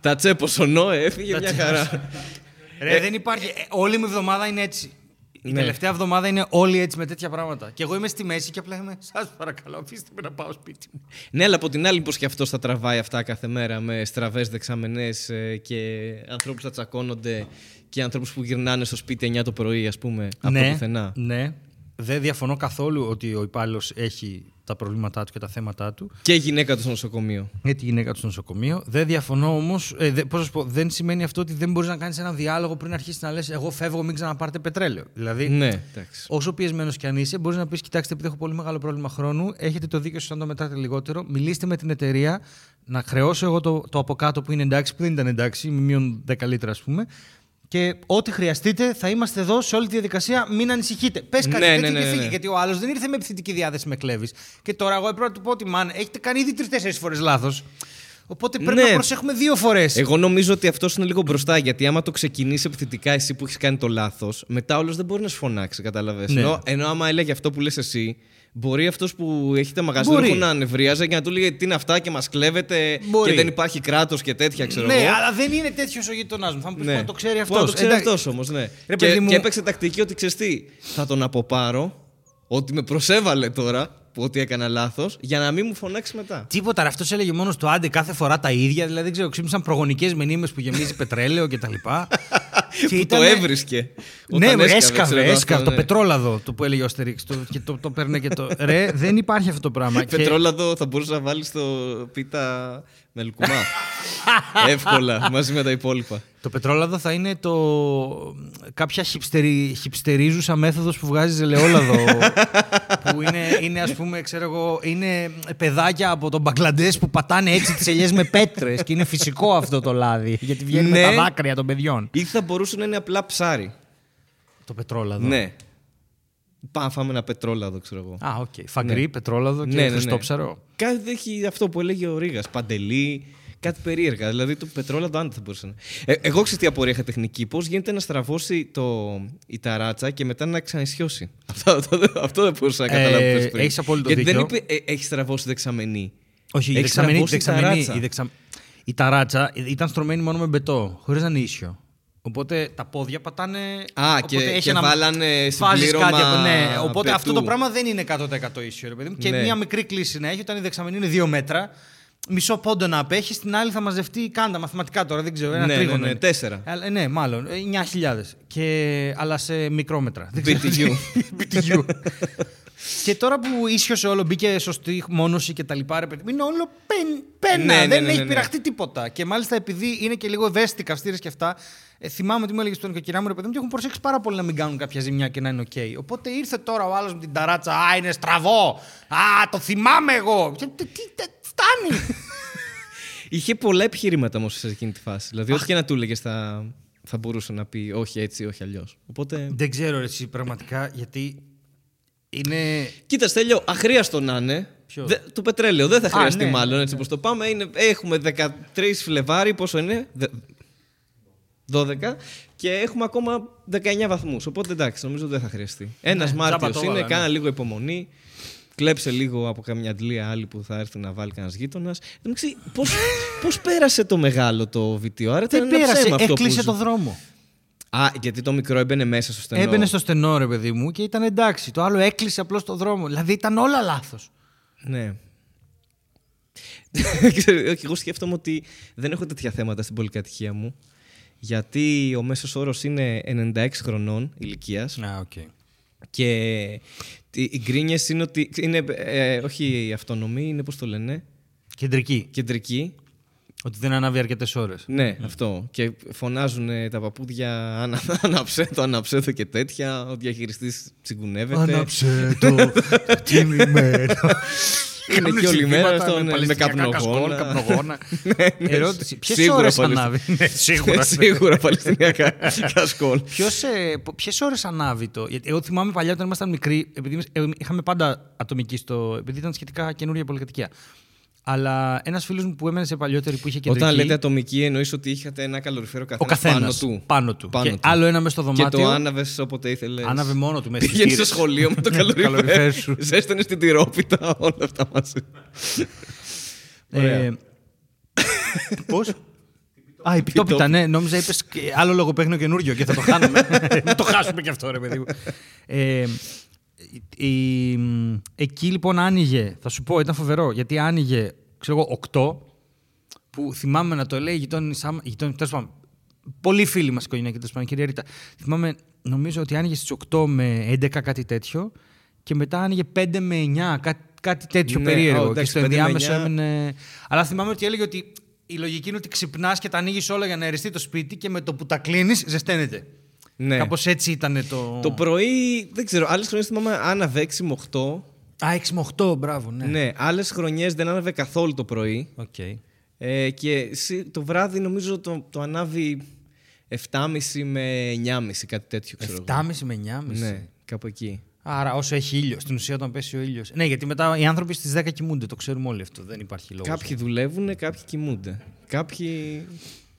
Τα τσέπος ο Νόε έφυγε μια χαρά. Ρε, δεν υπάρχει. Όλη μου η εβδομάδα είναι έτσι. Η ναι. τελευταία εβδομάδα είναι όλοι έτσι με τέτοια πράγματα. Και εγώ είμαι στη μέση και απλά είμαι. Σας παρακαλώ, αφήστε με να πάω σπίτι μου. Ναι, αλλά από την άλλη, πως και αυτός θα τραβάει αυτά κάθε μέρα με στραβές δεξαμενές και ανθρώπους θα τσακώνονται και ανθρώπους που γυρνάνε στο σπίτι εννιά το πρωί, ας πούμε, από ναι, το πουθενά. Ναι. Δεν διαφωνώ καθόλου ότι ο υπάλληλος έχει τα προβλήματά του και τα θέματά του. Και η γυναίκα του στο νοσοκομείο. Και τη γυναίκα του στο νοσοκομείο. Δεν διαφωνώ όμως. Ε, δε, πώς σας πω, δεν σημαίνει αυτό ότι δεν μπορείς να κάνεις ένα διάλογο πριν αρχίσεις να λες: εγώ φεύγω, μην ξαναπάρτε πετρέλαιο. Δηλαδή, ναι, όσο πιεσμένος κι αν είσαι, μπορείς να πεις: κοιτάξτε, επειδή έχω πολύ μεγάλο πρόβλημα χρόνου, έχετε το δίκιο σας να το μετράτε λιγότερο. Μιλήστε με την εταιρεία να χρεώσω εγώ το, το από κάτω που είναι εντάξει, που δεν ήταν εντάξει, με μείον δέκα λίτρα ας πούμε. Και ό,τι χρειαστείτε θα είμαστε εδώ σε όλη τη διαδικασία. Μην ανησυχείτε. Πες κάτι ναι, τέτοιο ναι, ναι, και φύγει. Ναι. Γιατί ο άλλος δεν ήρθε με επιθετική διάθεση, με κλέβεις. Και τώρα εγώ έπρεπε να του πω ότι μαν, έχετε κάνει ήδη τρεις-τέσσερις φορές λάθος. Οπότε πρέπει ναι. να προσέχουμε δύο φορές. Εγώ νομίζω ότι αυτός είναι λίγο μπροστά. Γιατί άμα το ξεκινήσει επιθετικά εσύ που έχεις κάνει το λάθος, μετά όλος δεν μπορεί να σου φωνάξει. Καταλαβαίνεις. Ναι. Ενώ, ενώ άμα έλεγε αυτό που λες εσύ. Μπορεί αυτός που έχει τα μαγαζιά να ανεβρίαζε και να του λέει τι είναι αυτά και μας κλέβετε μπορεί. Και δεν υπάρχει κράτος και τέτοια, ξέρω ναι, εγώ. Ναι, αλλά δεν είναι τέτοιος ο γειτονάς μου. Θα μου πεις ναι. να το ξέρει αυτός. Που να το ξέρει Εντάξει. αυτός όμως, ναι. Ρε, και, μου... και έπαιξε τακτική ότι ξέρεις τι, θα τον αποπάρω, ότι με προσέβαλε τώρα, που ότι έκανα λάθος, για να μην μου φωνάξει μετά. Τίποτα, αυτός έλεγε μόνος του άντε κάθε φορά τα ίδια, δηλαδή δεν ξέρω, ξύπνησαν προγονικές μηνύμες που γεμίζει πετρέλαιο κτλ. Και που ήτανε... το έβρισκε. Ναι, έσκαβε, έσκαβε, έσκαβε το ναι. πετρόλαδο το που έλεγε ο Αστερίξ. Το, και το, το παίρνε και το. Ρε, δεν υπάρχει αυτό το πράγμα. Και... πετρόλαδο θα μπορούσε να βάλει στο πίτα μελκουμά. Εύκολα, μαζί με τα υπόλοιπα. Το πετρόλαδο θα είναι το. Κάποια χιπστερι... χιπστερίζουσα μέθοδος που βγάζει ζελαιόλαδο. Που είναι, είναι, ας πούμε, ξέρω εγώ, είναι παιδάκια από τον Μπαγκλαντές που πατάνε έτσι τις ελιές με πέτρες. Και είναι φυσικό αυτό το λάδι. Γιατί βγαίνει ναι. με τα δάκρυα των παιδιών. Ή θα μπορούσε να είναι απλά ψάρι. Το πετρόλαδο. Ναι. Πάμε φάμε ένα πετρόλαδο, ξέρω εγώ. Α, οκ. Okay. Φαγκρί, ναι. πετρόλαδο και ναι, ναι, χρυστόψαρο. Ναι. Κάτι έχει αυτό που έλεγε ο Ρήγας. Παντελή. Κάτι περίεργα. Δηλαδή το πετρόλαδο άντε θα μπορούσε να. Ε, εγώ ξέρω τι απορία είχα τεχνική. Πώς γίνεται να στραβώσει το... η ταράτσα και μετά να ξαναισιώσει. Αυτό, αυτό δεν μπορούσα να καταλάβω. Ε, έχεις απόλυτο δίκιο. Γιατί δεν είπε έχει στραβώσει δεξαμενή. Όχι, η δεξαμενή, δεξαμενή, η, δεξα... η ταράτσα ήταν στρωμένη μόνο με μπετό, χωρίς να είναι ίσιο. Οπότε τα πόδια πατάνε. Α, οπότε και, έχει και ένα... βάλανε συμπλήρωμα κάτι, ναι. Οπότε πετού. Αυτό το πράγμα δεν είναι εκατό τοις εκατό ίσιο. Ρε παιδί μου. Και ναι. μια μικρή κλίση να έχει όταν η δεξαμενή είναι δύο μέτρα. Μισό πόντο να απέχει, στην άλλη θα μαζευτεί κάντα μαθηματικά τώρα, δεν ξέρω. Ένα ναι, τρίγωνο. Ναι, ναι, τέσσερα. Ε, ναι, μάλλον. εννιά χιλιάδες. Και... αλλά σε μικρόμετρα. μπι τι γιου. μπι τι γιου. Και τώρα που ίσιοσε όλο, μπήκε σωστή μόνωση και τα λοιπά, ρε παιδί, είναι όλο πεν, πένα. Ναι, ναι, δεν ναι, ναι, έχει πειραχτεί ναι. τίποτα. Και μάλιστα επειδή είναι και λίγο ευαίσθητοι καυστήρες και αυτά, ε, θυμάμαι ότι μου έλεγε στον οικοκυρά μου, ρε παιδί μου, και έχουν προσέξει πάρα πολύ να μην κάνουν κάποια ζημιά και να είναι οκ. Okay. Οπότε ήρθε τώρα ο άλλος με την ταράτσα. Α, είναι στραβό. Α, το θυμάμαι εγώ. Φτάνει. Είχε πολλά επιχειρήματα όμως σε εκείνη τη φάση. Δηλαδή, ό,τι και να του έλεγες θα, θα μπορούσε να πει όχι έτσι, όχι αλλιώς. Οπότε... δεν ξέρω εσύ πραγματικά γιατί. Είναι... κοίτα, Στέλιο, αχρίαστο να είναι. Δε, το πετρέλαιο δεν θα χρειαστεί, ναι, μάλλον έτσι ναι. όπως το πάμε. Είναι, έχουμε δεκατρείς Φλεβάρι, πόσο είναι. δώδεκα και έχουμε ακόμα δεκαεννιά βαθμούς. Οπότε εντάξει, νομίζω δεν θα χρειαστεί. Ένας ναι, Μάρτιος είναι, κάνα λίγο υπομονή. Κλέψε λίγο από καμιά αντλία άλλη που θα έρθει να βάλει κανένας γείτονας. Πώς, πώς πέρασε το μεγάλο το βιτίο. Άρα δεν πέρασε, έκλεισε το δρόμο. Α, γιατί το μικρό έμπαινε μέσα στο στενό. Έμπαινε στο στενό, ρε παιδί μου, και ήταν εντάξει. Το άλλο έκλεισε απλώς το δρόμο. Δηλαδή ήταν όλα λάθος. Ναι. Εγώ σκέφτομαι ότι δεν έχω τέτοια θέματα στην πολυκατοικία μου. Γιατί ο μέσος όρος είναι ενενήντα έξι χρονών ηλικίας. Α, οκ. Okay. Και οι γκρίνιες είναι ότι. Είναι, ε, όχι η αυτονομή, είναι πώς το λένε. Κεντρική. Κεντρική. Ότι δεν ανάβει αρκετές ώρες. Ναι, mm. αυτό. Και φωνάζουν τα παππούδια αναψέτο, αναψέτο και τέτοια. Ο διαχειριστής τσιγκουνεύεται. Αναψέτο, την ημέρα. Είναι και όλη μέρα στον καπνογόνα. Ερώτηση, ποιες ώρες ανάβει. Σίγουρα παλαιστινιακά κασκόλ. Ποιες ώρες ανάβει το. Εγώ θυμάμαι παλιά όταν ήμασταν μικροί, επειδή είχαμε πάντα ατομική στο. Επειδή ήταν σχετικά καινούρια πολυκατοικία. Αλλά ένας φίλος μου που έμενε σε παλιότερη που είχε κεντρική. Όταν λέτε ατομική, εννοείς ότι είχατε ένα καλωριφέρο καθένας πάνω του. Πάνω του. Πάνω και του. Άλλο ένα μες στο δωμάτιο. Και το άναβες όποτε ήθελες. Άναβε μόνο του μέσα. Πήγαινε στο σχολείο με το καλωριφέρο σου. Ζέστανε στην τυρόπιτα, όλα αυτά μαζί. ε, πώς? Α, η πιτόπιτα, ναι. Νόμιζα είπες άλλο λογοπαίγνιο καινούριο και θα το χάνουμε. Να το χάσουμε κι αυτό, ρε παιδί μου. Ε, Η... Εκεί λοιπόν άνοιγε, θα σου πω, ήταν φοβερό, γιατί άνοιγε, ξέρω εγώ, οκτώ, που θυμάμαι να το λέει η γειτόνισσα, πολλοί φίλοι μας οικογένεια και τέλος πάντων, κυρία Ρίτα. Θυμάμαι, νομίζω ότι άνοιγε στις οκτώ με έντεκα, κάτι τέτοιο, και μετά άνοιγε πέντε με εννιά, κάτι, κάτι τέτοιο, ναι, περίεργο. Oh, και στο ενδιάμεσο έμενε. Αλλά θυμάμαι ότι έλεγε ότι η λογική είναι ότι ξυπνάς και τα ανοίγεις όλα για να αεριστεί το σπίτι, και με το που τα κλείνεις, ζεσταίνεται. Ναι. Κάπως έτσι ήταν το. Το πρωί, δεν ξέρω, άλλες χρονιές θυμάμαι άναβε έξι με οκτώ. Α, έξι με οκτώ, μπράβο, ναι. Ναι, άλλες χρονιές δεν άναβε καθόλου το πρωί. Okay. Ε, και το βράδυ νομίζω το, το ανάβει επτά και μισή με εννιά και μισή, κάτι τέτοιο. επτά και μισή με εννιά και μισή. Ναι, κάπου εκεί. Άρα όσο έχει ήλιο, στην ουσία όταν πέσει ο ήλιος. Ναι, γιατί μετά οι άνθρωποι στις δέκα κοιμούνται, το ξέρουμε όλοι αυτό. Δεν υπάρχει λόγος. Κάποιοι δουλεύουν, κάποιοι κοιμούνται. Κάποιοι.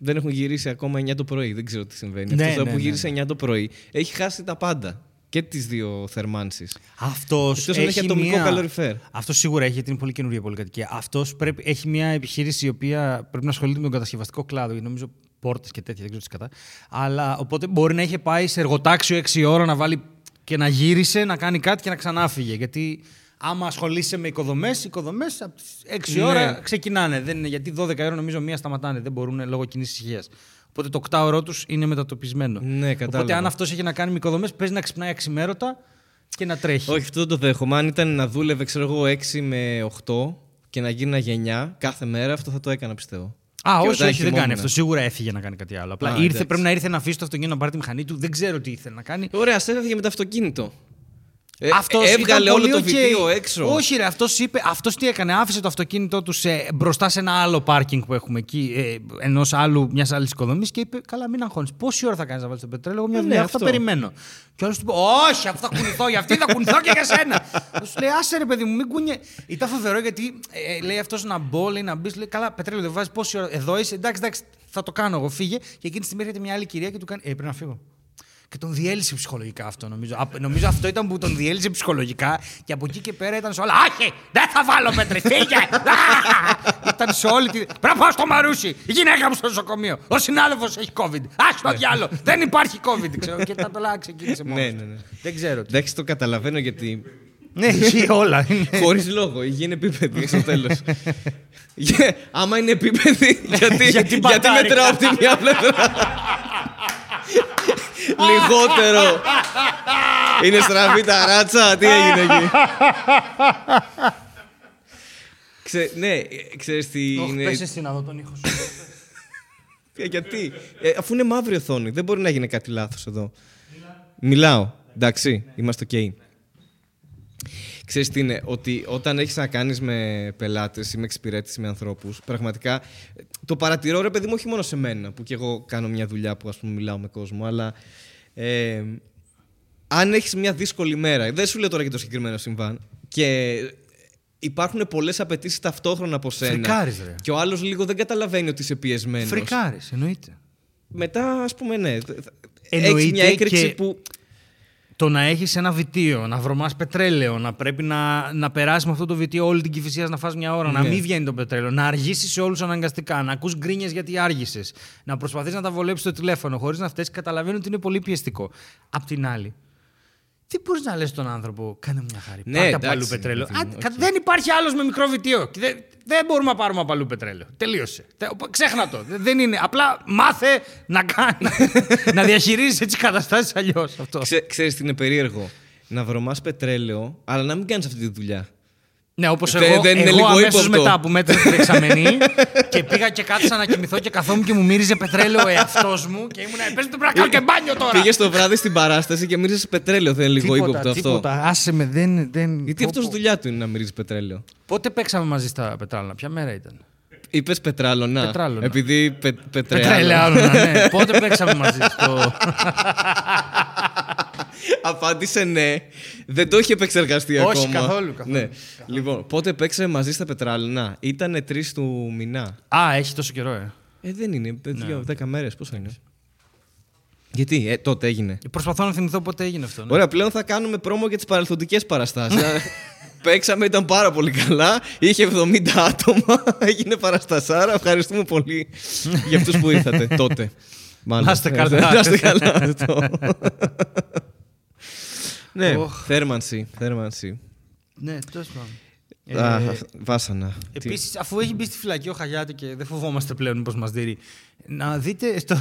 Δεν έχουν γυρίσει ακόμα εννιά το πρωί. Δεν ξέρω τι συμβαίνει. Ναι, αυτό ναι, που ναι, γύρισε εννιά το πρωί έχει χάσει τα πάντα. Και τις δύο θερμάνσεις. Αυτός έχει, έχει ατομικό μια... καλωριφέρ. Αυτός σίγουρα έχει, γιατί είναι πολύ καινούργια πολυκατοικία. Αυτός πρέπει... έχει μια επιχείρηση η οποία πρέπει να ασχολείται με τον κατασκευαστικό κλάδο. Νομίζω πόρτες και τέτοια, δεν ξέρω τι κατά. Αλλά οπότε μπορεί να είχε πάει σε εργοτάξιο έξι ώρα να βάλει και να γύρισε, να κάνει κάτι και να ξανάφυγε. Γιατί άμα ασχολείσαι με οικοδομές, οι οικοδομές από τις έξι ναι, ώρα ξεκινάνε. Δεν είναι, γιατί δώδεκα ώρα νομίζω μία σταματάνε. Δεν μπορούν λόγω κοινής ησυχίας. Οπότε το οκτάωρό τους είναι μετατοπισμένο. Ναι, κατάλαβα. Οπότε αν αυτός έχει να κάνει με οικοδομές, παίζει να ξυπνάει εξημέρωτα και να τρέχει. Όχι, αυτό δεν το δέχομαι. Αν ήταν να δούλευε, ξέρω εγώ, έξι με οκτώ και να γίναγε εννιά κάθε μέρα, αυτό θα το έκανα, πιστεύω. Α, και όχι, όχι δεν κάνει αυτό. Σίγουρα έφυγε να κάνει κάτι άλλο. Απλά Α, ήρθε, πρέπει να ήρθε να αφήσει το αυτοκίνητο να πάρει τη μηχανή του. Δεν ξέρω τι ήθελε να κάνει. Ωραία, έφυγε με το αυτοκίνητο. Ε, έβγαλε όλο το βιτίο okay. έξω. Όχι, ρε, αυτός είπε. Αυτός τι έκανε. Άφησε το αυτοκίνητό του σε, μπροστά σε ένα άλλο πάρκινγκ που έχουμε εκεί, ε, ενός άλλου, μιας άλλης οικοδομής, και είπε: Καλά, μην αγχώνεις. Πόση ώρα θα κάνεις να βάλεις το πετρέλαιο? Μια δουλειά. Αυτό περιμένω. Και όλος του είπε: Όχι, αυτό θα κουνηθώ για αυτή, θα κουνηθώ και για σένα. Του λέει: Άσε, ρε, παιδί μου, μην κουνιέ. Ήταν φοβερό γιατί ε, λέει αυτός να μπω, λέει να μπει. Λέει: Καλά, πετρέλαιο δεν βάζεις. Πόση ώρα? Εδώ είσαι. Εντάξει, εντάξει, θα το κάνω εγώ. Φύγε. Και εκείνη τη στιγμή έρχεται μια άλλη κυρία και του κάνει: Ε, πρέπει να φύγω. Και τον διέλυσε ψυχολογικά αυτό, νομίζω. Α, νομίζω αυτό ήταν που τον διέλυσε ψυχολογικά, και από εκεί και πέρα ήταν σε όλα. Όχι! Δεν θα βάλω μετρηθήκε! Ήταν σε όλη τη. Πρέπει να πάω στο Μαρούσι! Η γυναίκα μου στο νοσοκομείο! Ο συνάδελφος έχει COVID! Άχι το διάλο! Δεν υπάρχει COVID! Ξέρω, και τα τολά ξεκίνησε μόνο. Ναι, ναι, ναι. Δεν ξέρω. Εντάξει, το καταλαβαίνω γιατί. Ναι, ισχύει όλα. Χωρίς λόγο. Η γη είναι επίπεδη στο τέλος. Άμα είναι επίπεδη, γιατί μετράω από τη μία πλευρά. Λιγότερο. Είναι στραβή τα ράτσα. Τι έγινε εκεί? Ξε, ναι, ξέρεις τι είναι. Πες εσύ να δω τον ήχο σου. Γιατί ε, αφού είναι μαύρη οθόνη, δεν μπορεί να γίνει κάτι λάθος εδώ. Μιλάω, εντάξει, είμαστε ok. Ξέρεις τι είναι, ότι όταν έχεις να κάνεις με πελάτες ή με εξυπηρέτηση με ανθρώπους, πραγματικά το παρατηρώ, ρε παιδί μου, όχι μόνο σε μένα, που κι εγώ κάνω μια δουλειά που, ας πούμε, μιλάω με κόσμο, αλλά ε, αν έχεις μια δύσκολη μέρα, δεν σου λέω τώρα για το συγκεκριμένο συμβάν, και υπάρχουν πολλές απαιτήσεις ταυτόχρονα από σένα. Φρικάρεις, ρε. Και ο άλλος λίγο δεν καταλαβαίνει ότι είσαι πιεσμένος. Φρικάρεις, εννοείται. μετά, ας πούμε, ναι. Έχει μια έκρηξη και... που... Το να έχεις ένα βιτίο, να βρωμάς πετρέλαιο, να πρέπει να, να περάσεις με αυτό το βιτίο όλη την Κηφισίας, να φας μια ώρα, ναι. να μην βγαίνει το πετρέλαιο, να αργήσεις σε όλους αναγκαστικά, να ακούς γκρίνιες γιατί άργησες, να προσπαθείς να τα βολέψεις το τηλέφωνο χωρίς να φταίσεις, καταλαβαίνω ότι είναι πολύ πιεστικό. Απ' την άλλη, τι μπορείς να λες στον άνθρωπο, κάνε μια χάρη, ναι, πάρτε απαλού πετρέλαιο. Okay. Δεν υπάρχει άλλος με μικρό βιτίο. Δεν, δεν μπορούμε να πάρουμε απαλού πετρέλαιο. Τελείωσε. Ξέχνα το. Δεν είναι. Απλά μάθε να κάνει. να διαχειρίζεσαι τις καταστάσεις αλλιώς. Ξέ, ξέρεις τι είναι περίεργο. Να βρωμάς πετρέλαιο, αλλά να μην κάνεις αυτή τη δουλειά. Ναι, όπως εγώ, δεν είναι εγώ λίγο αμέσως ύποπτο. Μετά που μέτρησα την εξαμενή και πήγα και κάτσα να κοιμηθώ και καθόμουν και μου μύριζε πετρέλαιο ο εαυτός μου και ήμουν «Πες μου, πρέπει να κάνω και μπάνιο τώρα». Πήγες το βράδυ στην παράσταση και μύριζες πετρέλαιο, δεν είναι λίγο ύποπτο αυτό. Τίποτα, άσε με, δεν... δεν... Γιατί αυτός δουλειά του είναι να μυρίζει πετρέλαιο. Πότε παίξαμε μαζί στα Πετράλωνα, ποια μέρα ήταν. Είπες Πετράλωνα, Πετράλωνα. Επειδή πε, Πετρέλαιανα, ναι. Πότε παίξαμε μαζί στο... Απάντησε ναι. Δεν το είχε επεξεργαστεί ακόμα. Όχι, καθόλου. καθόλου. Ναι. καθόλου. Λοιπόν, πότε παίξαμε μαζί στα Πετράλωνα. Ήτανε τρεις του μηνά. Α, έχει τόσο καιρό, ε. Ε, δεν είναι. Δύο, δέκα μέρες. Πόσο είναι. Γιατί, ε, τότε έγινε. Προσπαθώ να θυμηθώ πότε έγινε αυτό. Ναι. Ωραία, πλέον θα κάνουμε πρόμο για τις παρελθοντικές παραστάσεις. Παίξαμε, ήταν πάρα πολύ καλά. Είχε εβδομήντα άτομα. Έγινε παραστασάρα. Ευχαριστούμε πολύ για αυτούς που ήρθατε τότε. Να είστε καλά. Να είστε καλά. Ναι, oh. θέρμανση, θέρμανση. Ναι, τέλος πάντων. Α, ε, βάσανα. Επίσης, αφού έχει μπει στη φυλακή ο Χαγιάτη και δεν φοβόμαστε πλέον πως μας δίνει, να δείτε στο...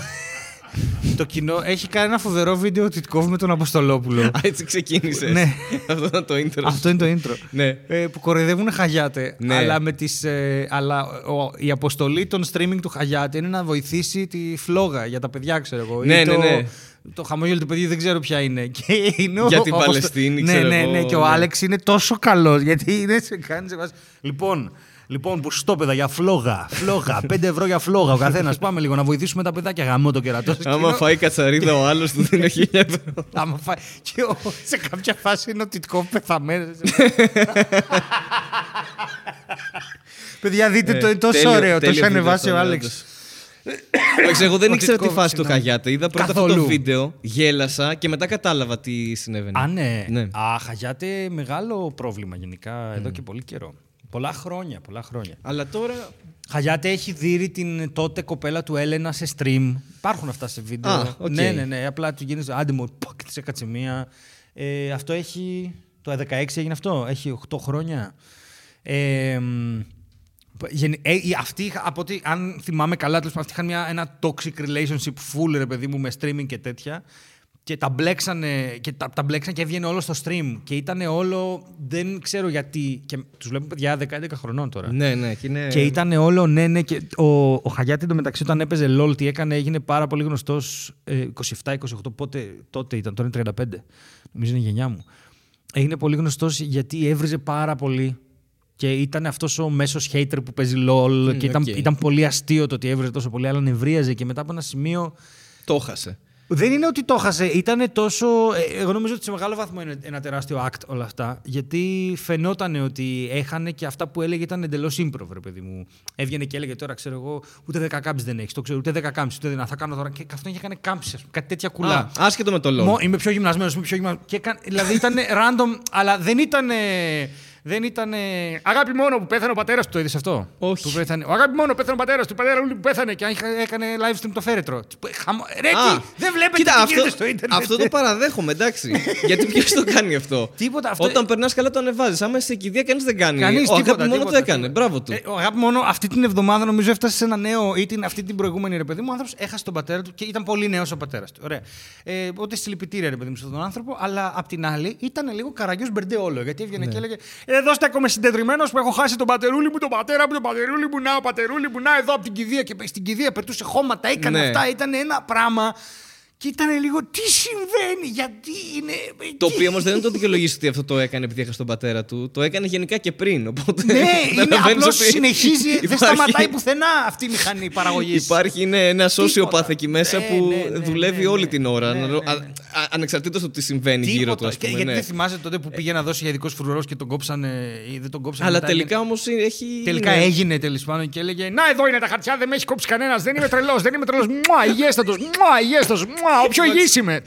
το κοινό έχει κάνει ένα φοβερό βίντεο ότι κόβουμε τον Αποστολόπουλο. Α, έτσι ξεκίνησες. Ναι. Αυτό ήταν το intro. Αυτό είναι το intro. Ναι. Ε, που κοροϊδεύουν Χαγιάτε. Ναι. Αλλά, με τις, ε, αλλά ο, η αποστολή των streaming του Χαγιάτε είναι να βοηθήσει τη φλόγα για τα παιδιά, ξέρω εγώ. Ναι, ναι, ναι. Το, το χαμόγελο του παιδιού δεν ξέρω ποια είναι. Και είναι για ο, την ο, Παλαιστίνη, ξέρω ναι, ναι, ναι, ναι. Και ο Άλεξ είναι τόσο καλός. Γιατί είναι σε κάνει σε βάση. Λοιπόν. Λοιπόν, πουστόπεδα για φλόγα, φλόγα, πέντε ευρώ για φλόγα ο καθένας. Πάμε λίγο να βοηθήσουμε τα παιδάκια, γαμώ το κερατό. Άμα φάει κατσαρίδα ο άλλος του δίνει χίλια ευρώ. Άμα φάει. Και σε κάποια φάση είναι ο Τιτκόφ πεθαμένος. Παιδιά, δείτε το, είναι τόσο ωραίο, τόσο ανεβάσει ο Άλεξ. Εγώ δεν ήξερα τη φάση του Χαγιάτε. Είδα πρώτα αυτό το βίντεο, γέλασα και μετά κατάλαβα τι συνέβαινε. Α, ναι. Α, Χαγιάτε, μεγάλο πρόβλημα γενικά εδώ και πολύ καιρό. Πολλά χρόνια, πολλά χρόνια. Αλλά τώρα... Χαγιάτε έχει δει την τότε κοπέλα του Έλενα σε stream. Υπάρχουν αυτά σε βίντεο. Α, okay. Ναι, ναι, ναι. Απλά του γίνεις, άντε μου, πακ, της έκατσε μία. Ε, αυτό έχει... Το δύο χιλιάδες δεκαέξι έγινε αυτό. Έχει οκτώ χρόνια. Ε, γεν, ε, αυτοί, από ότι, αν θυμάμαι καλά, τους, αυτοί είχαν μια, ένα toxic relationship full, ρε παιδί μου, με streaming και τέτοια. Και τα μπλέξανε και, τα, τα μπλέξανε και έβγαινε όλο στο stream. Και ήταν όλο. Δεν ξέρω γιατί. Και τους βλέπουμε παιδιά δεκαέντεκα χρονών τώρα. Ναι, ναι. Και, είναι... και ήταν όλο. Ναι, ναι. Και ο, ο Χαγιάτη εντωμεταξύ όταν έπαιζε LOL, τι έκανε, έγινε πάρα πολύ γνωστός. Ε, είκοσι επτά είκοσι οκτώ, πότε τότε ήταν, τώρα είναι τριάντα πέντε. Νομίζω είναι η γενιά μου. Έγινε πολύ γνωστός γιατί έβριζε πάρα πολύ. Και ήταν αυτός ο μέσος hater που παίζει LOL. Mm, και ήταν, okay. ήταν πολύ αστείο το ότι έβριζε τόσο πολύ, αλλά νευρίαζε. Και μετά από ένα σημείο. Το χάσε. Δεν είναι ότι το χάσε. Ήτανε τόσο... Εγώ νομίζω ότι σε μεγάλο βαθμό είναι ένα τεράστιο act όλα αυτά. Γιατί φαινόταν ότι έχανε και αυτά που έλεγε ήταν εντελώς improv, ρε παιδί μου. Έβγαινε και έλεγε τώρα, ξέρω εγώ, ούτε δέκα κάμψεις δεν έχεις. Το ξέρω, ούτε δέκα κάμψεις, ούτε δεν θα κάνω τώρα. Και αυτό είχε κάνει κάμψεις, κάτι τέτοια κουλά. Άσχετο με το λόγο. Είμαι πιο γυμνασμένος, είμαι πιο γυμνασμένος. Δηλαδή ήταν random, αλλά δεν ήταν. Δεν ήταν. Αγάπη μόνο που πέθανε ο πατέρας του, το είδες αυτό. Όχι. Που πέθανε... Ο αγάπη μόνο πέθανε ο πατέρας του, πατέρα μου που πέθανε και έκανε live stream το φέρετρο. Χαμο... Ρε, τι, δεν βλέπετε κοίτα, τι αυτό, γίνεται στο ίντερνετ. Αυτό το παραδέχομαι, εντάξει. Γιατί ποιος το κάνει αυτό. Τίποτα, αυτό... Όταν περνάς καλά το ανεβάζεις. Άμα είσαι σε κηδεία, κανείς δεν κάνει. Κανείς, ο αγάπη τίποτα, μόνο τίποτα, το έκανε. Τίποτα. Μπράβο του. Ε, ο αγάπη μόνο αυτή την εβδομάδα νομίζω έφτασε σε ένα νέο ή την, αυτή την προηγούμενη ρε παιδί μου. Ο άνθρωπος έχασε τον πατέρα του και ήταν πολύ νέος ο πατέρας του. Ωραία. Ε, Οπότε συλληπιτήρια ρε παιδί μου στον άνθρωπο, αλλά απ' την άλλη ήταν λίγο καραγιός μπερντέ όλο. Γιατί έβγαινε και έλεγε. Εδώ στέκομαι συντετριμμένος που έχω χάσει τον πατερούλι μου, τον πατέρα μου, τον πατερούλι μου, να, ο πατερούλι μου, να, εδώ από την κηδεία. Και στην κηδεία πετούσε χώματα, έκανε ναι. αυτά, ήταν ένα πράγμα. Και ήταν λίγο τι συμβαίνει, γιατί είναι. Το οποίο όμως δεν το δικαιολογήσει ότι αυτό το έκανε επειδή έχασε τον πατέρα του. Το έκανε γενικά και πριν. Οπότε ναι, είναι απλώς συνεχίζει, υπάρχει... δεν σταματάει πουθενά αυτή η μηχανή παραγωγής. Υπάρχει είναι ένα σοσιοπάθ εκεί μέσα ναι, που ναι, ναι, δουλεύει ναι, ναι, όλη την ώρα. Ναι, ναι, ναι. Ανεξαρτήτως του τι συμβαίνει τίποτα, γύρω του, ας πούμε. Και, γιατί ναι. δεν θυμάσαι τότε που πήγε να δώσει για ειδικός φρουρός και τον κόψανε. Δεν τον κόψανε. Αλλά μετά, τελικά έγινε... όμως έχει. Τελικά ναι. έγινε τέλος πάντων και έλεγε να εδώ είναι τα χαρτιά, δεν με έχει κόψει κανένας, δεν είμαι τρελός, δεν είμαι τρελός. Μουά, υγιέστατος, μουά, υγιέστατος, μουά. Όποιο υγιής είμαι.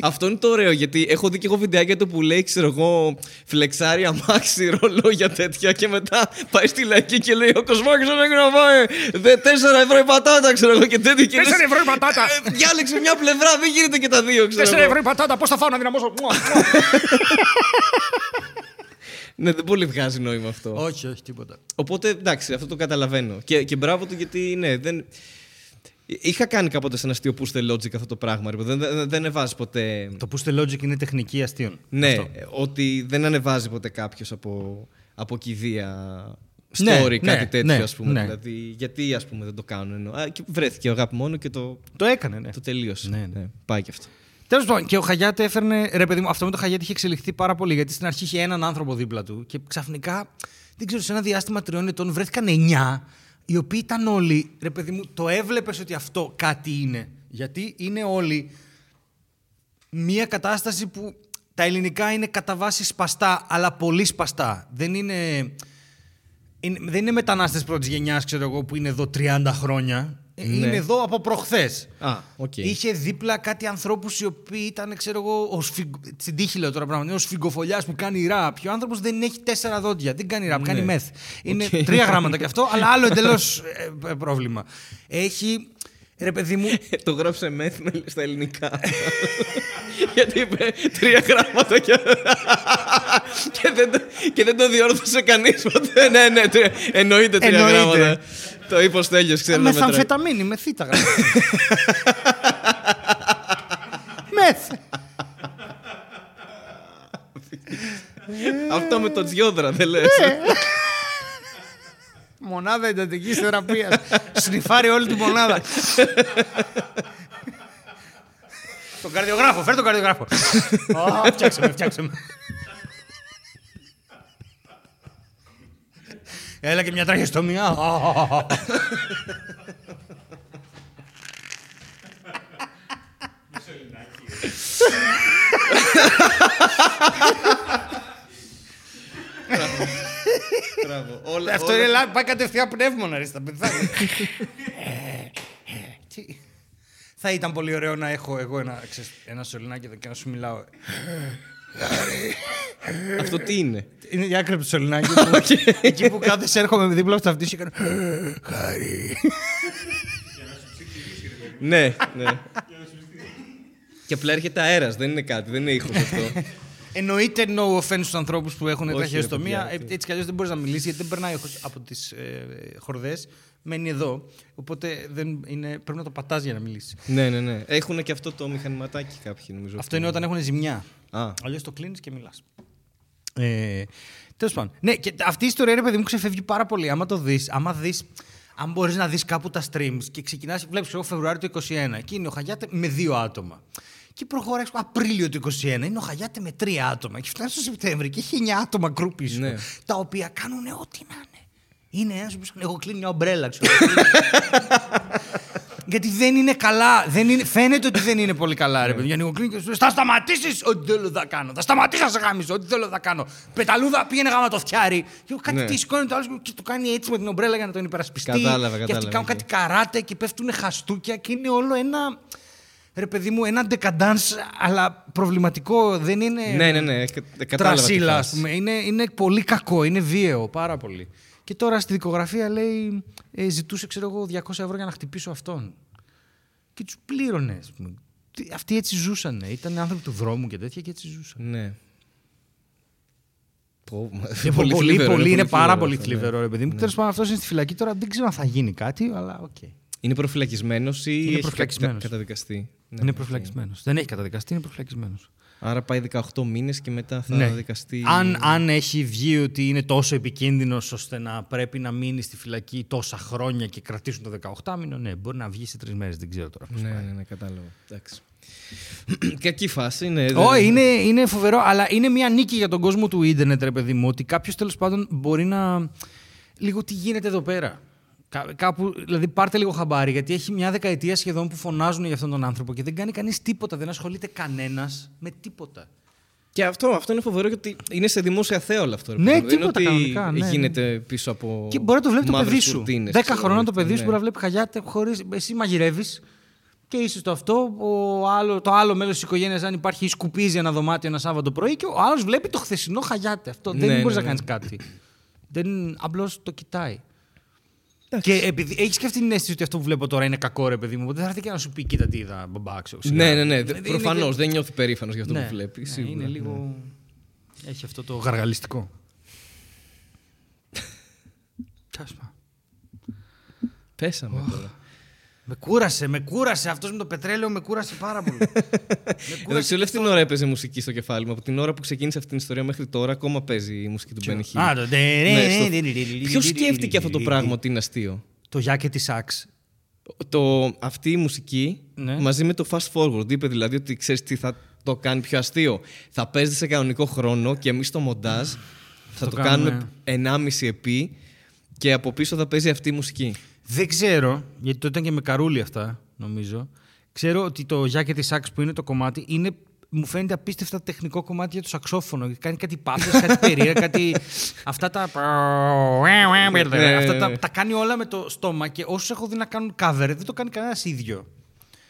Αυτό είναι το ωραίο, γιατί έχω δει και εγώ βιντεάκια του που λέει, ξέρω εγώ, φλεξάρει αμάξι, ρολόγια τέτοια και μετά πάει στη λαϊκή και λέει: ο Κοσμάκης δεν έχει να πάει. Τέσσερα ευρώ η πατάτα, ξέρω εγώ και τέτοια. Τέσσερα ευρώ η πατάτα. Διάλεξε μια πλευρά, δεν γίνεται και τα δύο, ξέρω. Τέσσερα ευρώ η πατάτα, πώς θα φάω να δυναμώσω. Ναι, δεν πολύ βγάζει νόημα αυτό. Όχι, όχι, τίποτα. Οπότε εντάξει, αυτό το καταλαβαίνω. Και μπράβο του γιατί ναι, δεν. Είχα κάνει κάποτε σε ένα αστείο Push the Logic αυτό το πράγμα. Δεν, δεν, δεν ανεβάζει ποτέ. Το Push the Logic είναι τεχνική αστείων. Ναι, αυτό. Ότι δεν ανεβάζει ποτέ κάποιος από, από κηδεία story, ναι, κάτι ναι, τέτοιο, ναι, ας πούμε. Ναι. Δηλαδή, γιατί ας πούμε δεν το κάνουν. Α, και βρέθηκε αγάπη μόνο και το. Το έκανε, ναι. Το τελείωσε. Ναι, ναι. Πάει και αυτό. Τέλος πάντων, και ο Χαγιάτη έφερνε. Ρε παιδί μου, αυτό με το Χαγιάτη είχε εξελιχθεί πάρα πολύ. Γιατί στην αρχή είχε έναν άνθρωπο δίπλα του και ξαφνικά, δεν ξέρω, σε ένα διάστημα τριών ετών βρέθηκαν εννιά. Οι οποίοι ήταν όλοι, ρε παιδί μου, το έβλεπες ότι αυτό κάτι είναι. Γιατί είναι όλοι μία κατάσταση που τα ελληνικά είναι κατά βάση σπαστά, αλλά πολύ σπαστά. Δεν είναι, είναι, δεν είναι μετανάστες πρώτης γενιάς, ξέρω εγώ, που είναι εδώ τριάντα χρόνια. Ναι. Είναι εδώ από προχθές. Α, okay. Είχε δίπλα κάτι ανθρώπους οι οποίοι ήταν, ξέρω εγώ, ο σφιγ... στην τύχη λέω τώρα πράγματι, ο σφιγγοφωλιάς που κάνει ραπ. Ο άνθρωπος δεν έχει τέσσερα δόντια, δεν κάνει ραπ, ναι. κάνει μεθ. Είναι okay. τρία γράμματα κι αυτό, αλλά άλλο εντελώς ε, πρόβλημα. Έχει, ρε παιδί μου... το γράψε μεθ στα ελληνικά. Γιατί είπε τρία γράμματα και, και, δεν, το... και δεν το διόρθωσε κανείς ποτέ. Ναι, ναι, τρία... εννοείται τρία εννοείται. γράμματα. Το είπε ο Στέλιος, ξέρω να μετράει. Μεθαμφεταμίνη, με θήτα γράμματα. Μεθ. Αυτό με το Τζιόδρα, δεν λες. Μονάδα εντατικής θεραπείας. Σνιφάρει όλη τη μονάδα. Το καρδιογράφο, φέρ το καρδιογράφο. Φτιάξε με, φτιάξε με. Έλα και μια τραχεστομία. Μισολινάκι. Μπράβο. Αυτό είναι λάθος. Πάει κατευθείαν πνεύμονα, ρε, στα πεθάνει. Θα ήταν πολύ ωραίο να έχω εγώ ένα σωληνάκι εδώ και να σου μιλάω. Αυτό τι είναι? Είναι η άκρη του σωληνάκη. Εκεί που κάθεσαι έρχομαι με δίπλα στο αυτί και κάνω χάρη. Ναι, ναι. Και απλά έρχεται αέρας, δεν είναι κάτι, δεν είναι ήχος αυτό. Εννοείται no offense στους ανθρώπους που έχουν τραχεοστομία. Έτσι κι αλλιώς δεν μπορείς να μιλήσεις γιατί δεν περνάει από τις χορδές. Μένει εδώ, οπότε δεν είναι, πρέπει να το πατάς για να μιλήσεις. Ναι, ναι, ναι. Έχουν και αυτό το μηχανηματάκι κάποιοι, νομίζω. Αυτό είναι όταν έχουν ζημιά. Α. Αλλιώς το κλείνεις και μιλάς. Ε, τέλος πάντων. Ναι, και αυτή η ιστορία, ρε παιδί μου, ξεφεύγει πάρα πολύ. Άμα το δεις, άμα δεις, αν μπορείς να δεις κάπου τα streams και ξεκινάς, βλέπεις εγώ Φεβρουάριο του είκοσι ένα και είναι ο Χαγιάτη με δύο άτομα. Και προχωράει Απρίλιο του είκοσι ένα, είναι ο Χαγιάτη με τρία άτομα. Και φτάνει στο Σεπτέμβρη και έχει εννιά άτομα γκρουπ πίσω. Ναι. Τα οποία κάνουν ό,τι να είναι. Είναι ένας που εγώ κλείνω μια ομπρέλα, ξέρω. Γιατί δεν είναι καλά. Δεν είναι, φαίνεται ότι δεν είναι πολύ καλά, ρε παιδιά. Εγώ κλείνω και σου λέω: θα σταματήσεις ό,τι θέλω θα κάνω. Θα σταματήσεις να σε γάμισω ό,τι θέλω θα κάνω. Πεταλούδα, πήγαινε γάμα το φτιάρι. Και εγώ κάτι τι σηκώνει το άλλο και το κάνει έτσι με την ομπρέλα για να τον υπερασπιστεί. Κατάλαβα, κατάλαβα. Και αυτοί κάνουν κάτι καράτε και πέφτουν χαστούκια και είναι όλο ένα. Ρε παιδί μου, ένα ντεκαντάνς, αλλά προβληματικό. Δεν είναι. Ναι, ναι, ναι. Τρασίλα, ας πούμε. Είναι, είναι πολύ κακό. Είναι βίαιο πάρα πολύ. Και τώρα στη δικογραφία λέει, ε, ζητούσε ξέρω εγώ διακόσια ευρώ για να χτυπήσω αυτόν. Και τους πλήρωνε. Αυτοί έτσι ζούσανε. Ήταν άνθρωποι του δρόμου και τέτοια και έτσι ζούσαν. Ναι. Και πολύ, πολύ, θλιβερό, πολύ, είναι, είναι πάρα θλιβερό, πολύ θλιβερό, ρε παιδί μου. Τέλος πάντων, αυτός είναι στη φυλακή. Τώρα δεν ξέρω αν θα γίνει κάτι, αλλά οκ. Okay. Είναι προφυλακισμένος ή είναι έχει καταδικαστεί? Είναι προφυλακισμένος. Δεν έχει καταδικαστεί, είναι προφυλακισμένος. Άρα πάει δεκαοκτώ μήνες και μετά θα ναι. δικαστεί. Αν, αν έχει βγει ότι είναι τόσο επικίνδυνος ώστε να πρέπει να μείνει στη φυλακή τόσα χρόνια και κρατήσουν το δεκαοκτώ μήνο, ναι, μπορεί να βγει σε τρεις μέρες. Δεν ξέρω τώρα πώς ναι, πάει. Ναι, ναι, κατάλαβα. Εντάξει. Κακή φάση είναι. Όχι, είναι, είναι φοβερό, αλλά είναι μια νίκη για τον κόσμο του ίντερνετ, ρε παιδί μου, ότι κάποιος τέλος πάντων μπορεί να. Λίγο τι γίνεται εδώ πέρα. Κάπου, δηλαδή πάρτε λίγο χαμπάρι, γιατί έχει μια δεκαετία σχεδόν που φωνάζουν για αυτόν τον άνθρωπο και δεν κάνει κανείς τίποτα, δεν ασχολείται κανένας με τίποτα. Και αυτό, αυτό είναι φοβερό, γιατί είναι σε δημόσια θέα όλο αυτό. Ναι, τίποτα, είναι ότι κανονικά, ναι, γίνεται ναι. πίσω από. Και μπορεί να το βλέπει το παιδί σου. Δέκα χρονών το παιδί σου ναι. μπορεί να βλέπει Χαγιάτη χωρίς. Εσύ μαγειρεύεις και είσαι το αυτό. Ο άλλο, το άλλο μέλος της οικογένειας, αν υπάρχει, σκουπίζει ένα δωμάτιο ένα Σάββατο πρωί και ο άλλος βλέπει το χθεσινό Χαγιάτη. Αυτό ναι, δεν ναι, μπορεί ναι. να κάνει κάτι. Απλώς το κοιτάει. Και επειδή έχει και αυτή την αίσθηση ότι αυτό που βλέπω τώρα είναι κακό, ρε παιδί μου, δεν θα έρθει και να σου πει: κοίτα τι είδα, μπαμπάξο. Ναι, ναι, ναι. Προφανώς δεν νιώθει περήφανος για αυτό που βλέπει. Είναι λίγο. Έχει αυτό το γαργαλιστικό. Τσάσμα. Πέσαμε τώρα. Με κούρασε, με κούρασε. Αυτός με το πετρέλαιο με κούρασε πάρα πολύ. Εντάξει, όλη αυτή την ώρα έπαιζε μουσική στο κεφάλι μου. Από την ώρα που ξεκίνησε αυτή την ιστορία μέχρι τώρα, ακόμα παίζει η μουσική του Benny Hill. Ποιος σκέφτηκε αυτό το πράγμα ότι είναι αστείο? Το Yakety Sax. Αυτή η μουσική μαζί με το fast forward. Είπε δηλαδή ότι ξέρεις τι θα το κάνει πιο αστείο. Θα παίζει σε κανονικό χρόνο και εμείς το μοντάζ θα το κάνουμε ενάμιση επί και από πίσω θα παίζει αυτή η μουσική. Δεν ξέρω, γιατί το ήταν και με καρούλι αυτά, νομίζω. Ξέρω ότι το Yakety Sax που είναι το κομμάτι είναι, μου φαίνεται απίστευτα τεχνικό κομμάτι για το σαξόφωνο. Κάνει κάτι πάθος, κάτι περίεργα, κάτι. Αυτά τα. Αυτά τα, τα κάνει όλα με το στόμα και όσους έχω δει να κάνουν cover δεν το κάνει κανένας ίδιο.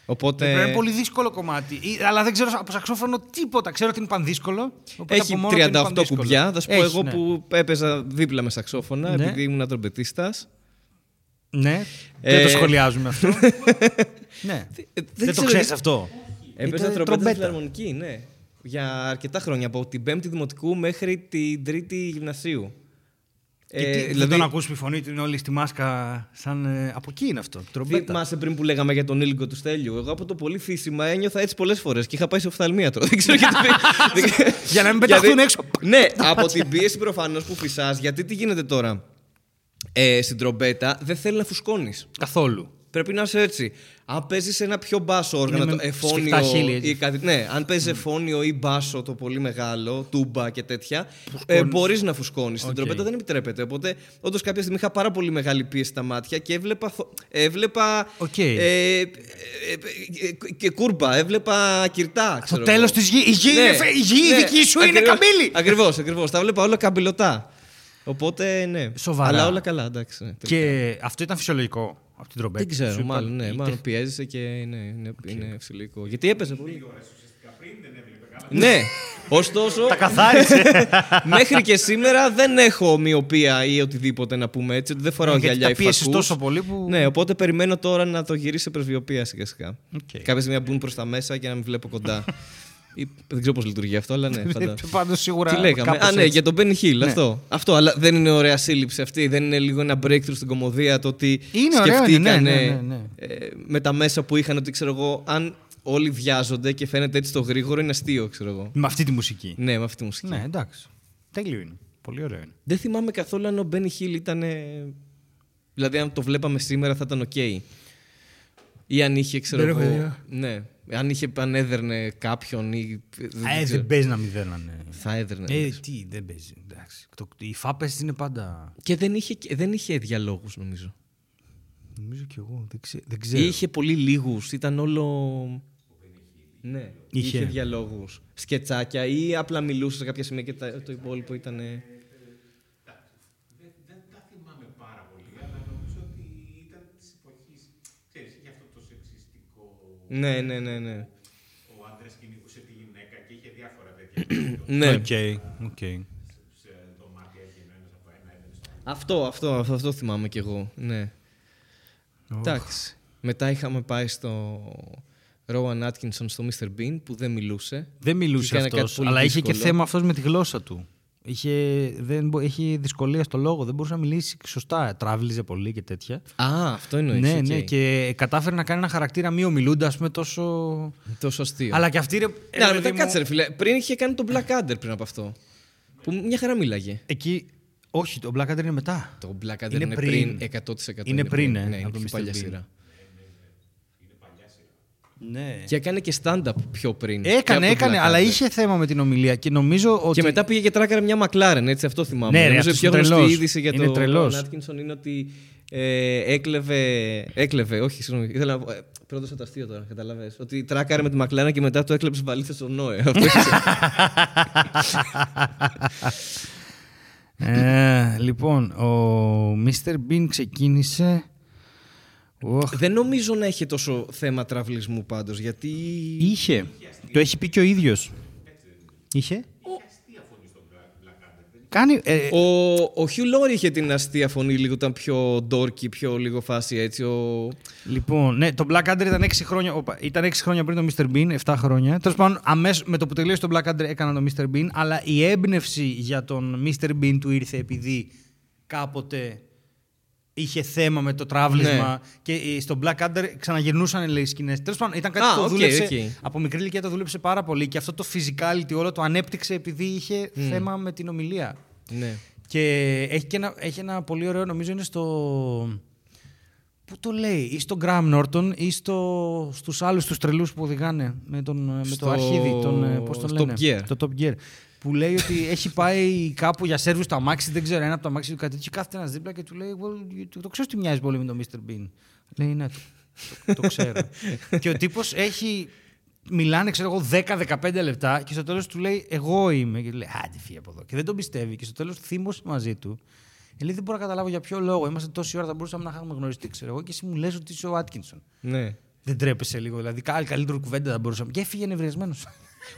Οπότε. Είναι πολύ δύσκολο κομμάτι. Αλλά δεν ξέρω από σαξόφωνο τίποτα. Ξέρω ότι είναι πανδύσκολο. Έχει τριάντα οκτώ κουμπιά. Θα σου πω Έχει, εγώ ναι. που έπαιζα δίπλα με σαξόφωνα, ναι. επειδή ήμουν τρομπετίστας. Ναι, ε... δεν το σχολιάζουμε αυτό. ναι. Δεν, δεν το ξέρεις αυτό. Έπαιζα τρομπέτα φιλαρμονική, ναι. Για αρκετά χρόνια. Από την πέμπτη δημοτικού μέχρι την τρίτη γυμνασίου. Και ε, τι, δηλαδή... Δεν τον ακούσει η φωνή του, είναι όλοι στη μάσκα. Σαν ε, από εκεί είναι αυτό. Τρομπέτα. Μάσε πριν που λέγαμε για τον ήλικο του Στέλιου. Εγώ από το πολύ φύσιμα ένιωθα έτσι πολλές φορές και είχα πάει σε οφθαλμία τώρα. Δεν ξέρω γιατί. Για να μην πεταχτούν έξω. Ναι, από την πίεση προφανώς που φυσάς, γιατί τι γίνεται τώρα. Ε, στην τρομπέτα δεν θέλει να φουσκώνεις. Καθόλου. Πρέπει να είσαι έτσι. Αν παίζεις ένα πιο μπάσο όργανο, εφώνιο ή κάτι. Ναι, αν παίζεις mm. εφώνιο ή μπάσο το πολύ μεγάλο, τούμπα και τέτοια, ε, μπορείς να φουσκώνεις. Okay. Στην τρομπέτα δεν επιτρέπεται. Οπότε, όντως, κάποια στιγμή είχα πάρα πολύ μεγάλη πίεση στα μάτια και έβλεπα. έβλεπα okay. ε, ε, και κούρπα, έβλεπα κυρτά. Στο τέλος της γη. Η γη, ναι. είναι, η γη ναι. δική σου ακριβώς, είναι καμπύλη. Ακριβώς, ακριβώς. Τα βλέπα όλα καμπυλωτά. Οπότε, ναι. Σοβαρά. Αλλά όλα καλά, εντάξει. Ναι, και αυτό ήταν φυσιολογικό από την τρομπέτα. Δεν ξέρω, μάλλον, ναι, μάλλον πιέζεσαι και ναι, είναι, okay. είναι φυσιολογικό. Γιατί έπαιζε πολύ. Λίγο ώρες ουσιαστικά πριν δεν έβλεπε καλά. Ναι, ωστόσο. Τα καθάρισε. Μέχρι και σήμερα δεν έχω μοιοπία ή οτιδήποτε να πούμε έτσι. Δεν φοράω ναι, γυαλιά ή φακούς. Πίεσες τόσο πολύ που. Ναι, οπότε περιμένω τώρα να το γυρίσει σε πρεσβειοπία σιγά σιγά. Okay. Κάποια στιγμή να μπουν προς τα μέσα και να μην βλέπω κοντά. Δεν ξέρω πώς λειτουργεί αυτό, αλλά ναι. Πάντως σίγουρα. Τι λέγαμε. Α, ναι, έτσι. Για τον Benny Hill. Ναι. Αυτό. αυτό. Αλλά δεν είναι ωραία σύλληψη αυτή. Δεν είναι λίγο ένα breakthrough στην κομμωδία το ότι είναι σκεφτήκανε ωραία, ναι, ναι, ναι, ναι. Ε, με τα μέσα που είχαν ότι ξέρω εγώ, αν όλοι βιάζονται και φαίνεται έτσι το γρήγορο, είναι αστείο, ξέρω εγώ. Με αυτή τη μουσική. Ναι, με αυτή τη μουσική. Ναι, εντάξει. Τέλειο είναι. Πολύ ωραίο είναι. Δεν θυμάμαι καθόλου αν ο Benny Hill ήταν. Δηλαδή, αν το βλέπαμε σήμερα θα ήταν OK. Ή αν είχε, ξέρω εγώ. εγώ... Ναι. Αν είχε πανέδερνε κάποιον ή. Α, δεν παίζει να μην δέρνανε. Θα έδερνε. Ε, τι, δεν παίζει. Οι φάπες είναι πάντα. Και δεν είχε, δεν είχε διαλόγους, νομίζω. Νομίζω κι εγώ. Δεν, ξέ, δεν ξέρω. Είχε πολύ λίγους. Ήταν όλο. Ναι, είχε, είχε διαλόγους. Σκετσάκια ή απλά μιλούσε σε κάποια σημεία και τα, το υπόλοιπο ήταν. Ναι, ναι, ναι, ναι. Ο άντρας κυνηγούσε τη γυναίκα και είχε διάφορα τέτοια. Ναι, οκ, οκ. Σε δωμάτια έγινε ένας από ένα, ένας από αυτό, αυτό, αυτό θυμάμαι κι εγώ, ναι. Εντάξει. Μετά είχαμε πάει στο Rowan Atkinson, στο μίστερ Bean, που δεν μιλούσε. Δεν μιλούσε αυτός, αλλά είχε και θέμα αυτός με τη γλώσσα του. Είχε, δεν, είχε δυσκολία στο λόγο, δεν μπορούσε να μιλήσει σωστά. Τράβλιζε πολύ και τέτοια. Α, αυτό εννοείς. Ναι, okay. ναι, και κατάφερε να κάνει ένα χαρακτήρα μη ομιλούντα, ας πούμε, τόσο. Τόσο αστείο. Αλλά και αυτή. Ρε, ναι, αλλά μετά μου... κάτσε, ρε φίλε. Πριν είχε κάνει τον Blackadder πριν από αυτό. Που μια χαρά μίλαγε. Εκεί. Όχι, το Blackadder είναι μετά. Το Blackadder είναι, είναι πριν. εκατό τοις εκατό Είναι πριν, ναι, ναι, ναι, από την παλιά σειρά. Ναι. Και έκανε και stand-up πιο πριν. Έκανε, έκανε, αλλά είχε θέμα με την ομιλία. Και, νομίζω ότι... και μετά πήγε και τράκαρε μια Μακλάρεν, έτσι, αυτό θυμάμαι. Ναι, νομίζω η πιο γνωστή είδηση για τον Rowan Atkinson είναι ότι ε, έκλεβε. Έκλεβε, όχι, συγγνώμη. Ήθελα να. Ε, Πρώτο το αστείο τώρα, καταλαβαίνεις. Ότι τράκαρε με τη Μακλάρεν και μετά το έκλεψε βαλίτσα στον Νόε. ε, λοιπόν, ο μίστερ Bean ξεκίνησε. Oh. Δεν νομίζω να έχει τόσο θέμα τραυλισμού πάντως, γιατί... Είχε. Το έχει πει και ο ίδιος. Είχε. Κάνει, ε... Ο, ο Hugh Laurie είχε την αστεία φωνή, λίγο ήταν πιο ντόρκι, πιο λίγο φάση έτσι. Ο... Λοιπόν, ναι, το Blackadder ήταν έξι χρόνια, οπα, ήταν έξι χρόνια πριν το μίστερ Bean, επτά χρόνια. Τέλος πάντων, αμέσως με το που τελείωσε το Blackadder έκανα το μίστερ Bean, αλλά η έμπνευση για τον μίστερ Bean του ήρθε επειδή κάποτε... Είχε θέμα με το τραύλισμα. Ναι. Και στο Blackadder ξαναγυρνούσαν οι σκηνές. Τέλος πάντων, ήταν κάτι ah, που okay, δούλεψε. Okay. Από μικρή ηλικία το δούλεψε πάρα πολύ. Και αυτό το physicality όλο το ανέπτυξε επειδή είχε mm. θέμα με την ομιλία. Ναι. Και έχει, και ένα, έχει ένα πολύ ωραίο, νομίζω είναι στο. Πού το λέει, ή στο Graham Norton ή στο, στους άλλους τους τρελούς που οδηγάνε με, τον, στο... με το αρχίδι. Τον, πώς το λένε, Top Gear. Το Top Gear. Που λέει ότι έχει πάει κάπου για σερβις στο αμάξι, δεν ξέρω, ένα από το αμάξι του κάτι τέτοιο. Κάθεται ένας δίπλα και του λέει: well, το ξέρω ότι μοιάζει πολύ με τον μίστερ Bean. Λέει: ναι, το, το ξέρω. Και ο τύπος έχει. Μιλάνε, ξέρω εγώ, δέκα με δεκαπέντε λεπτά και στο τέλος του λέει: εγώ είμαι. Και λέει: άντε, φύγε από εδώ. Και δεν τον πιστεύει. Και στο τέλος θύμωσε μαζί του. Λέει: δεν μπορώ να καταλάβω για ποιο λόγο. Είμαστε τόση ώρα, θα μπορούσαμε να είχαμε γνωριστεί, ξέρω εγώ. Και εσύ μου λες ότι είσαι ο Άτκινσον. Ναι. Δεν τρέπεσαι λίγο. Δηλαδή, άλλη καλύτερη κουβέντα θα μπορούσαμε. Και έφυγε νευριασμένος.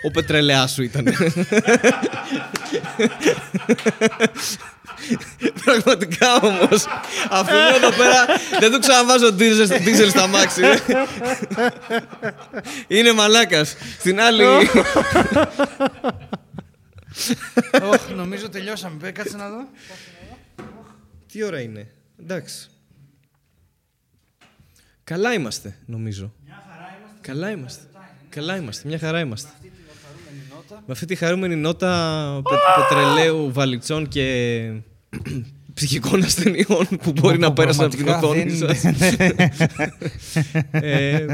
Ο πετρελαιάς σου ήταν. Πραγματικά όμως. Αφού είμαι εδώ πέρα, δεν του ξαναβάζω δίζελ στα μάξι. Είναι μαλάκας. Στην άλλη. Όχι, νομίζω τελειώσαμε. Κάτσε να δω. Τι ώρα είναι. Εντάξει. Καλά είμαστε, νομίζω. Καλά είμαστε. Καλά είμαστε. Μια χαρά είμαστε. Με αυτή τη χαρούμενη νότα πε, πετρελαίου, βαλιτσών και ψυχικών ασθενειών που μπορεί να πέρασαν από την οθόνη σας. ε,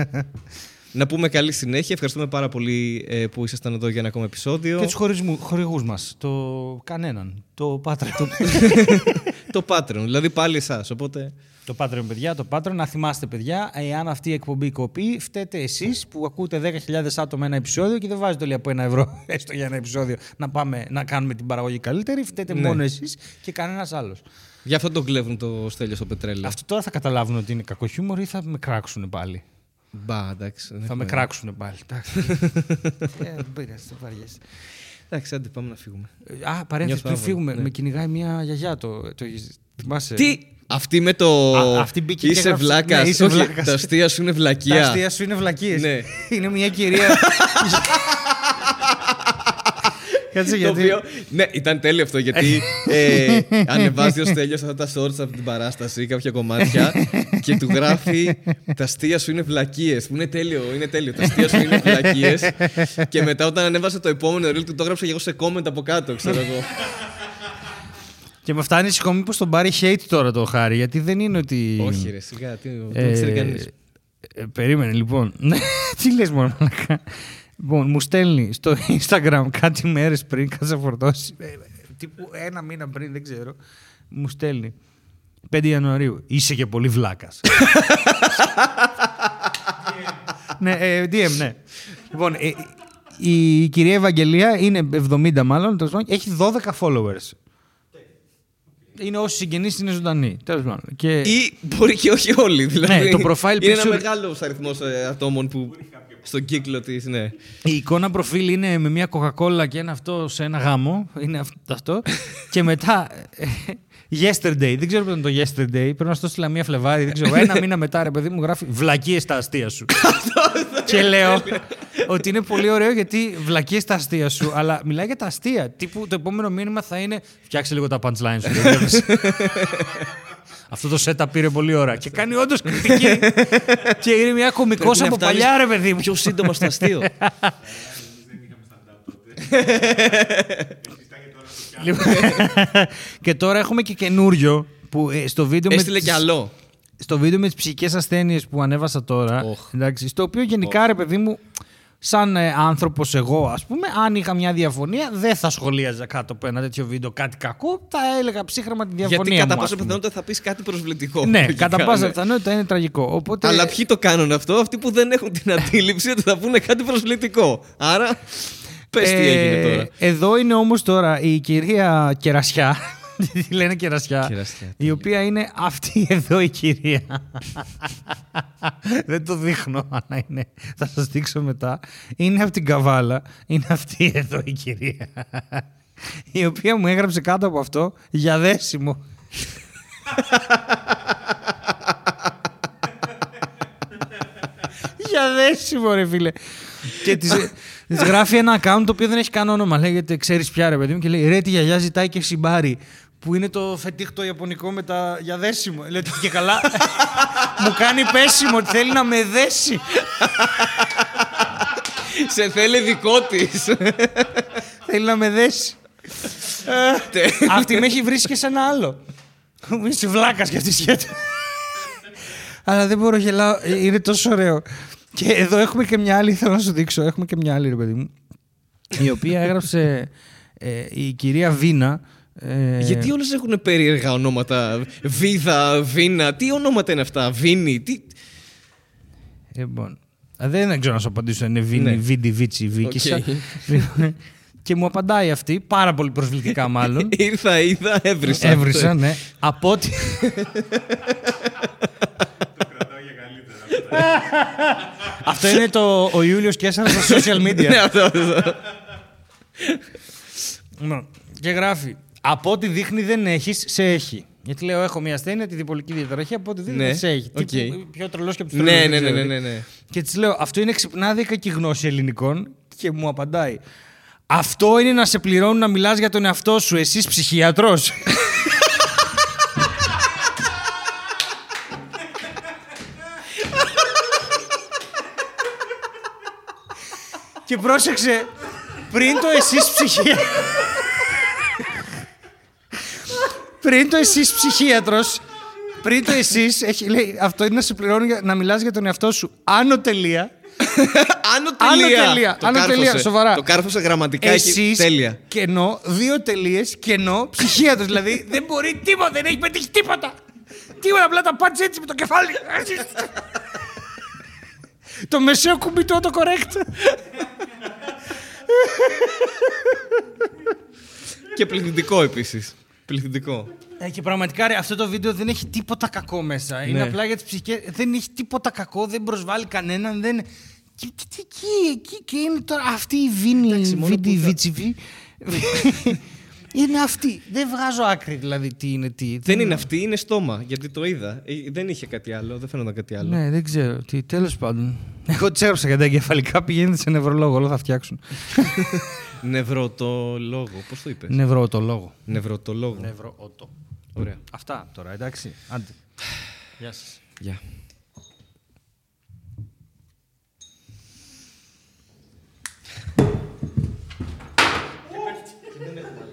να πούμε καλή συνέχεια. Ευχαριστούμε πάρα πολύ ε, που ήσασταν εδώ για ένα ακόμα επεισόδιο. Και τους χορηγούς, χορηγούς μας. Το κανέναν. Το Patreon. Το Patreon. Δηλαδή πάλι εσάς. Οπότε... Το Patreon, παιδιά. Το Patreon. Να θυμάστε, παιδιά, εάν αυτή η εκπομπή κοπεί, φταίτε εσείς που ακούτε δέκα χιλιάδες άτομα ένα επεισόδιο και δεν βάζετε όλοι από ένα ευρώ έστω για ένα επεισόδιο να πάμε να κάνουμε την παραγωγή καλύτερη. Φταίτε ναι. μόνο εσείς και κανένας άλλος. Γι' αυτό τον κλέβουν το Στέλιο στο πετρέλαιο. Αυτό τώρα θα καταλάβουν ότι είναι κακό χιούμορ ή θα με κράξουν πάλι. Μπα, εντάξει. Θα με κράξουν πάλι. Δεν πειράζει, δεν βαριέσαι. Εντάξει, άντε πάμε να φύγουμε. Α, παρένθεση πριν φύγουμε. Με κυνηγάει μια γιαγιά το. Θυμάσαι. Τι! Αυτή με το. Αυτή μπήκε. Είσαι βλάκας. Τα αστεία σου είναι βλακεία. Τα αστεία σου είναι βλακείες. Είναι μια κυρία. Γιατί... Οποίο... Ναι, ήταν τέλειο αυτό γιατί ε, ανεβάζει ο Στέλιος αυτά τα shorts από την παράσταση ή κάποια κομμάτια και του γράφει τα αστεία σου είναι βλακίες. Που είναι τέλειο, είναι τέλειο. Τα αστεία σου είναι βλακίες. Και μετά όταν ανέβασε το επόμενο reel του το έγραψα εγώ σε comment από κάτω, ξέρω εγώ. Και με φτάνει σηκωμή πως τον πάρει hate τώρα το Χάρη, γιατί δεν είναι ότι. Όχι, ρε, σιγά, τι. Δεν ξέρει κανείς. Περίμενε, λοιπόν. Τι λες μόνο να Λοιπόν, μου στέλνει στο Instagram κάτι μέρες πριν, κάτι θα φορτώσει. Τύπου ένα μήνα πριν, δεν ξέρω. Μου στέλνει. πέντε Ιανουαρίου. Είσαι και πολύ βλάκας. Ναι, ντι εμ, ναι. Λοιπόν, η κυρία Ευαγγελία είναι εβδομήντα μάλλον. Έχει δώδεκα followers. Είναι όσοι συγγενείς είναι ζωντανοί. Τέλος πάντων. Και... Ή μπορεί και όχι όλοι. Δηλαδή. Ναι, το profile είναι picture... ένα μεγάλο αριθμό ατόμων που. Στον κύκλο της, ναι. Η εικόνα προφίλ είναι με μια κοκακόλα και ένα αυτό σε ένα γάμο. Είναι αυτό. Και μετά. Yesterday. Δεν ξέρω πού ήταν το yesterday. Πρέπει να στο στείλα μία Φλεβάρι. Δεν ξέρω. Ένα μήνα μετά, ρε παιδί μου, γράφει βλακίες τα αστεία σου. Και λέω. ότι είναι πολύ ωραίο γιατί βλακείς τα αστεία σου, αλλά μιλάει για τα αστεία. Τύπου το επόμενο μήνυμα θα είναι φτιάξε λίγο τα punchline σου. Αυτό το σέτα πήρε πολύ ώρα. Και κάνει όντως κριτική. Και είναι μια κωμικός από παλιά, ρε παιδί μου. Πιο σύντομα στο αστείο. Και τώρα έχουμε και καινούριο που στο βίντεο. Έστειλε κι άλλο. Στο βίντεο με τις ψυχικές ασθένειες που ανέβασα τώρα. Oh. Εντάξει, στο οποίο γενικά oh. ρε παιδί μου, σαν ε, άνθρωπος εγώ, ας πούμε, αν είχα μια διαφωνία, δεν θα σχολίαζα κάτω από ένα τέτοιο βίντεο κάτι κακό. Θα έλεγα ψύχραμα τη διαφωνία. Γιατί κατά μου, πάσα πιθανότητα θα πεις κάτι προσβλητικό. Ναι, κατά πάσα πιθανότητα είναι τραγικό. Οπότε... Αλλά ποιοι το κάνουν αυτό? Αυτοί που δεν έχουν την αντίληψη ότι θα πούνε κάτι προσβλητικό. Άρα. Πες τι έγινε τώρα. Εδώ είναι όμως τώρα η κυρία Κερασιά. Τη λένε Κερασιά, Κερασιά η οποία είναι αυτή εδώ η κυρία. Δεν το δείχνω, αλλά είναι. Θα σας δείξω μετά. Είναι από την Καβάλα. Είναι αυτή εδώ η κυρία, η οποία μου έγραψε κάτω από αυτό για δέσιμο. Για δέσιμο, ρε φίλε. Και της... Της γράφει ένα account το οποίο δεν έχει καν όνομα. Λέγεται, ξέρεις πια, ρε παιδί μου, και λέει ρε τη γιαγιά ζητάει και σιμπάρι. Που είναι το φετίχ το ιαπωνικό με τα για δέσιμο. Λέω ότι και καλά. Μου κάνει πέσιμο ότι θέλει να με δέσει. Σε θέλει δικό της. Θέλει να με δέσει. Αυτή με έχει βρει και σε ένα άλλο. Μου είσαι βλάκας και αυτή σχέτα. Αλλά δεν μπορώ, γελάω. Είναι τόσο ωραίο. Και εδώ έχουμε και μια άλλη, θέλω να σου δείξω, έχουμε και μια άλλη, ρε παιδί μου, η οποία έγραψε ε, η κυρία Βίνα. Ε... Γιατί όλες έχουν περίεργα ονόματα, Βίδα, Βίνα, τι ονόματα είναι αυτά, Βίνη, τι... Λοιπόν, δεν ξέρω να σου απαντήσω, είναι Βίνη, ναι. Βίντι, Βίτσι, Βίκησα. Okay. Και μου απαντάει αυτή, πάρα πολύ προσβλητικά μάλλον. Ήρθα, είδα, έβρισα. Έβρισα, ναι. Από ότι... Αυτό είναι το ο Ιούλιος και έσαρα στα social media. Και γράφει, από ό,τι δείχνει δεν έχεις, σε έχει. Γιατί λέω έχω μια ασθένεια, τη διπολική διαταραχή, από ό,τι δείχνει δεν σε έχει. Πιο τρελός και από τους τρελούς. Ναι, ναι, ναι. Και της λέω, αυτό είναι ξυπνάδικα και γνώση ελληνικών. Και μου απαντάει, αυτό είναι να σε πληρώνουν να μιλάς για τον εαυτό σου, εσείς ψυχιατρός. Και πρόσεξε, πριν το εσείς ψυχία... πριν το εσείς ψυχίατρος, πριν το εσείς, έχει, λέει, αυτό είναι να σε πληρώνει να μιλάς για τον εαυτό σου. Άνω τελεία. Άνω τελεία. Άνω τελεία, σοβαρά. Το κάρφωσε γραμματικά εκεί, τέλεια. Κενό, δύο τελείες, κενό, ψυχίατρος. Δηλαδή, δεν μπορεί τίποτα, δεν έχει πετύχει τίποτα. Τίποτα, απλά τα πάτησε έτσι με το κεφάλι. Το μεσαίο κουμπί το autocorrect. Και πληθυντικό επίσης. Πληθυντικό. Ε, και πραγματικά ρε, αυτό το βίντεο δεν έχει τίποτα κακό μέσα. Ναι. Είναι απλά για τις ψυχικές. Δεν έχει τίποτα κακό, δεν προσβάλλει κανέναν. Δεν... Και, και, και, και, και είναι τώρα αυτή η Βίνη, Βίνη, Βίτσιβι. Είναι αυτή. Δεν βγάζω άκρη, δηλαδή τι είναι τι. Δεν είναι αυτή, είναι στόμα. Γιατί το είδα. Δεν είχε κάτι άλλο, δεν φαίνονταν κάτι άλλο. Ναι, δεν ξέρω. Τέλος πάντων. Εγώ τσέρωσα για τα εγκεφαλικά. Πηγαίνετε σε νευρολόγο, όλα θα φτιάξουν. Νευροτολόγο, πώς το είπες? Νευροτολόγο. Νευρωτολόγο. Νευροωτο. Ωραία. Αυτά τώρα, εντάξει. Άντε. Γεια σας. Γεια. Και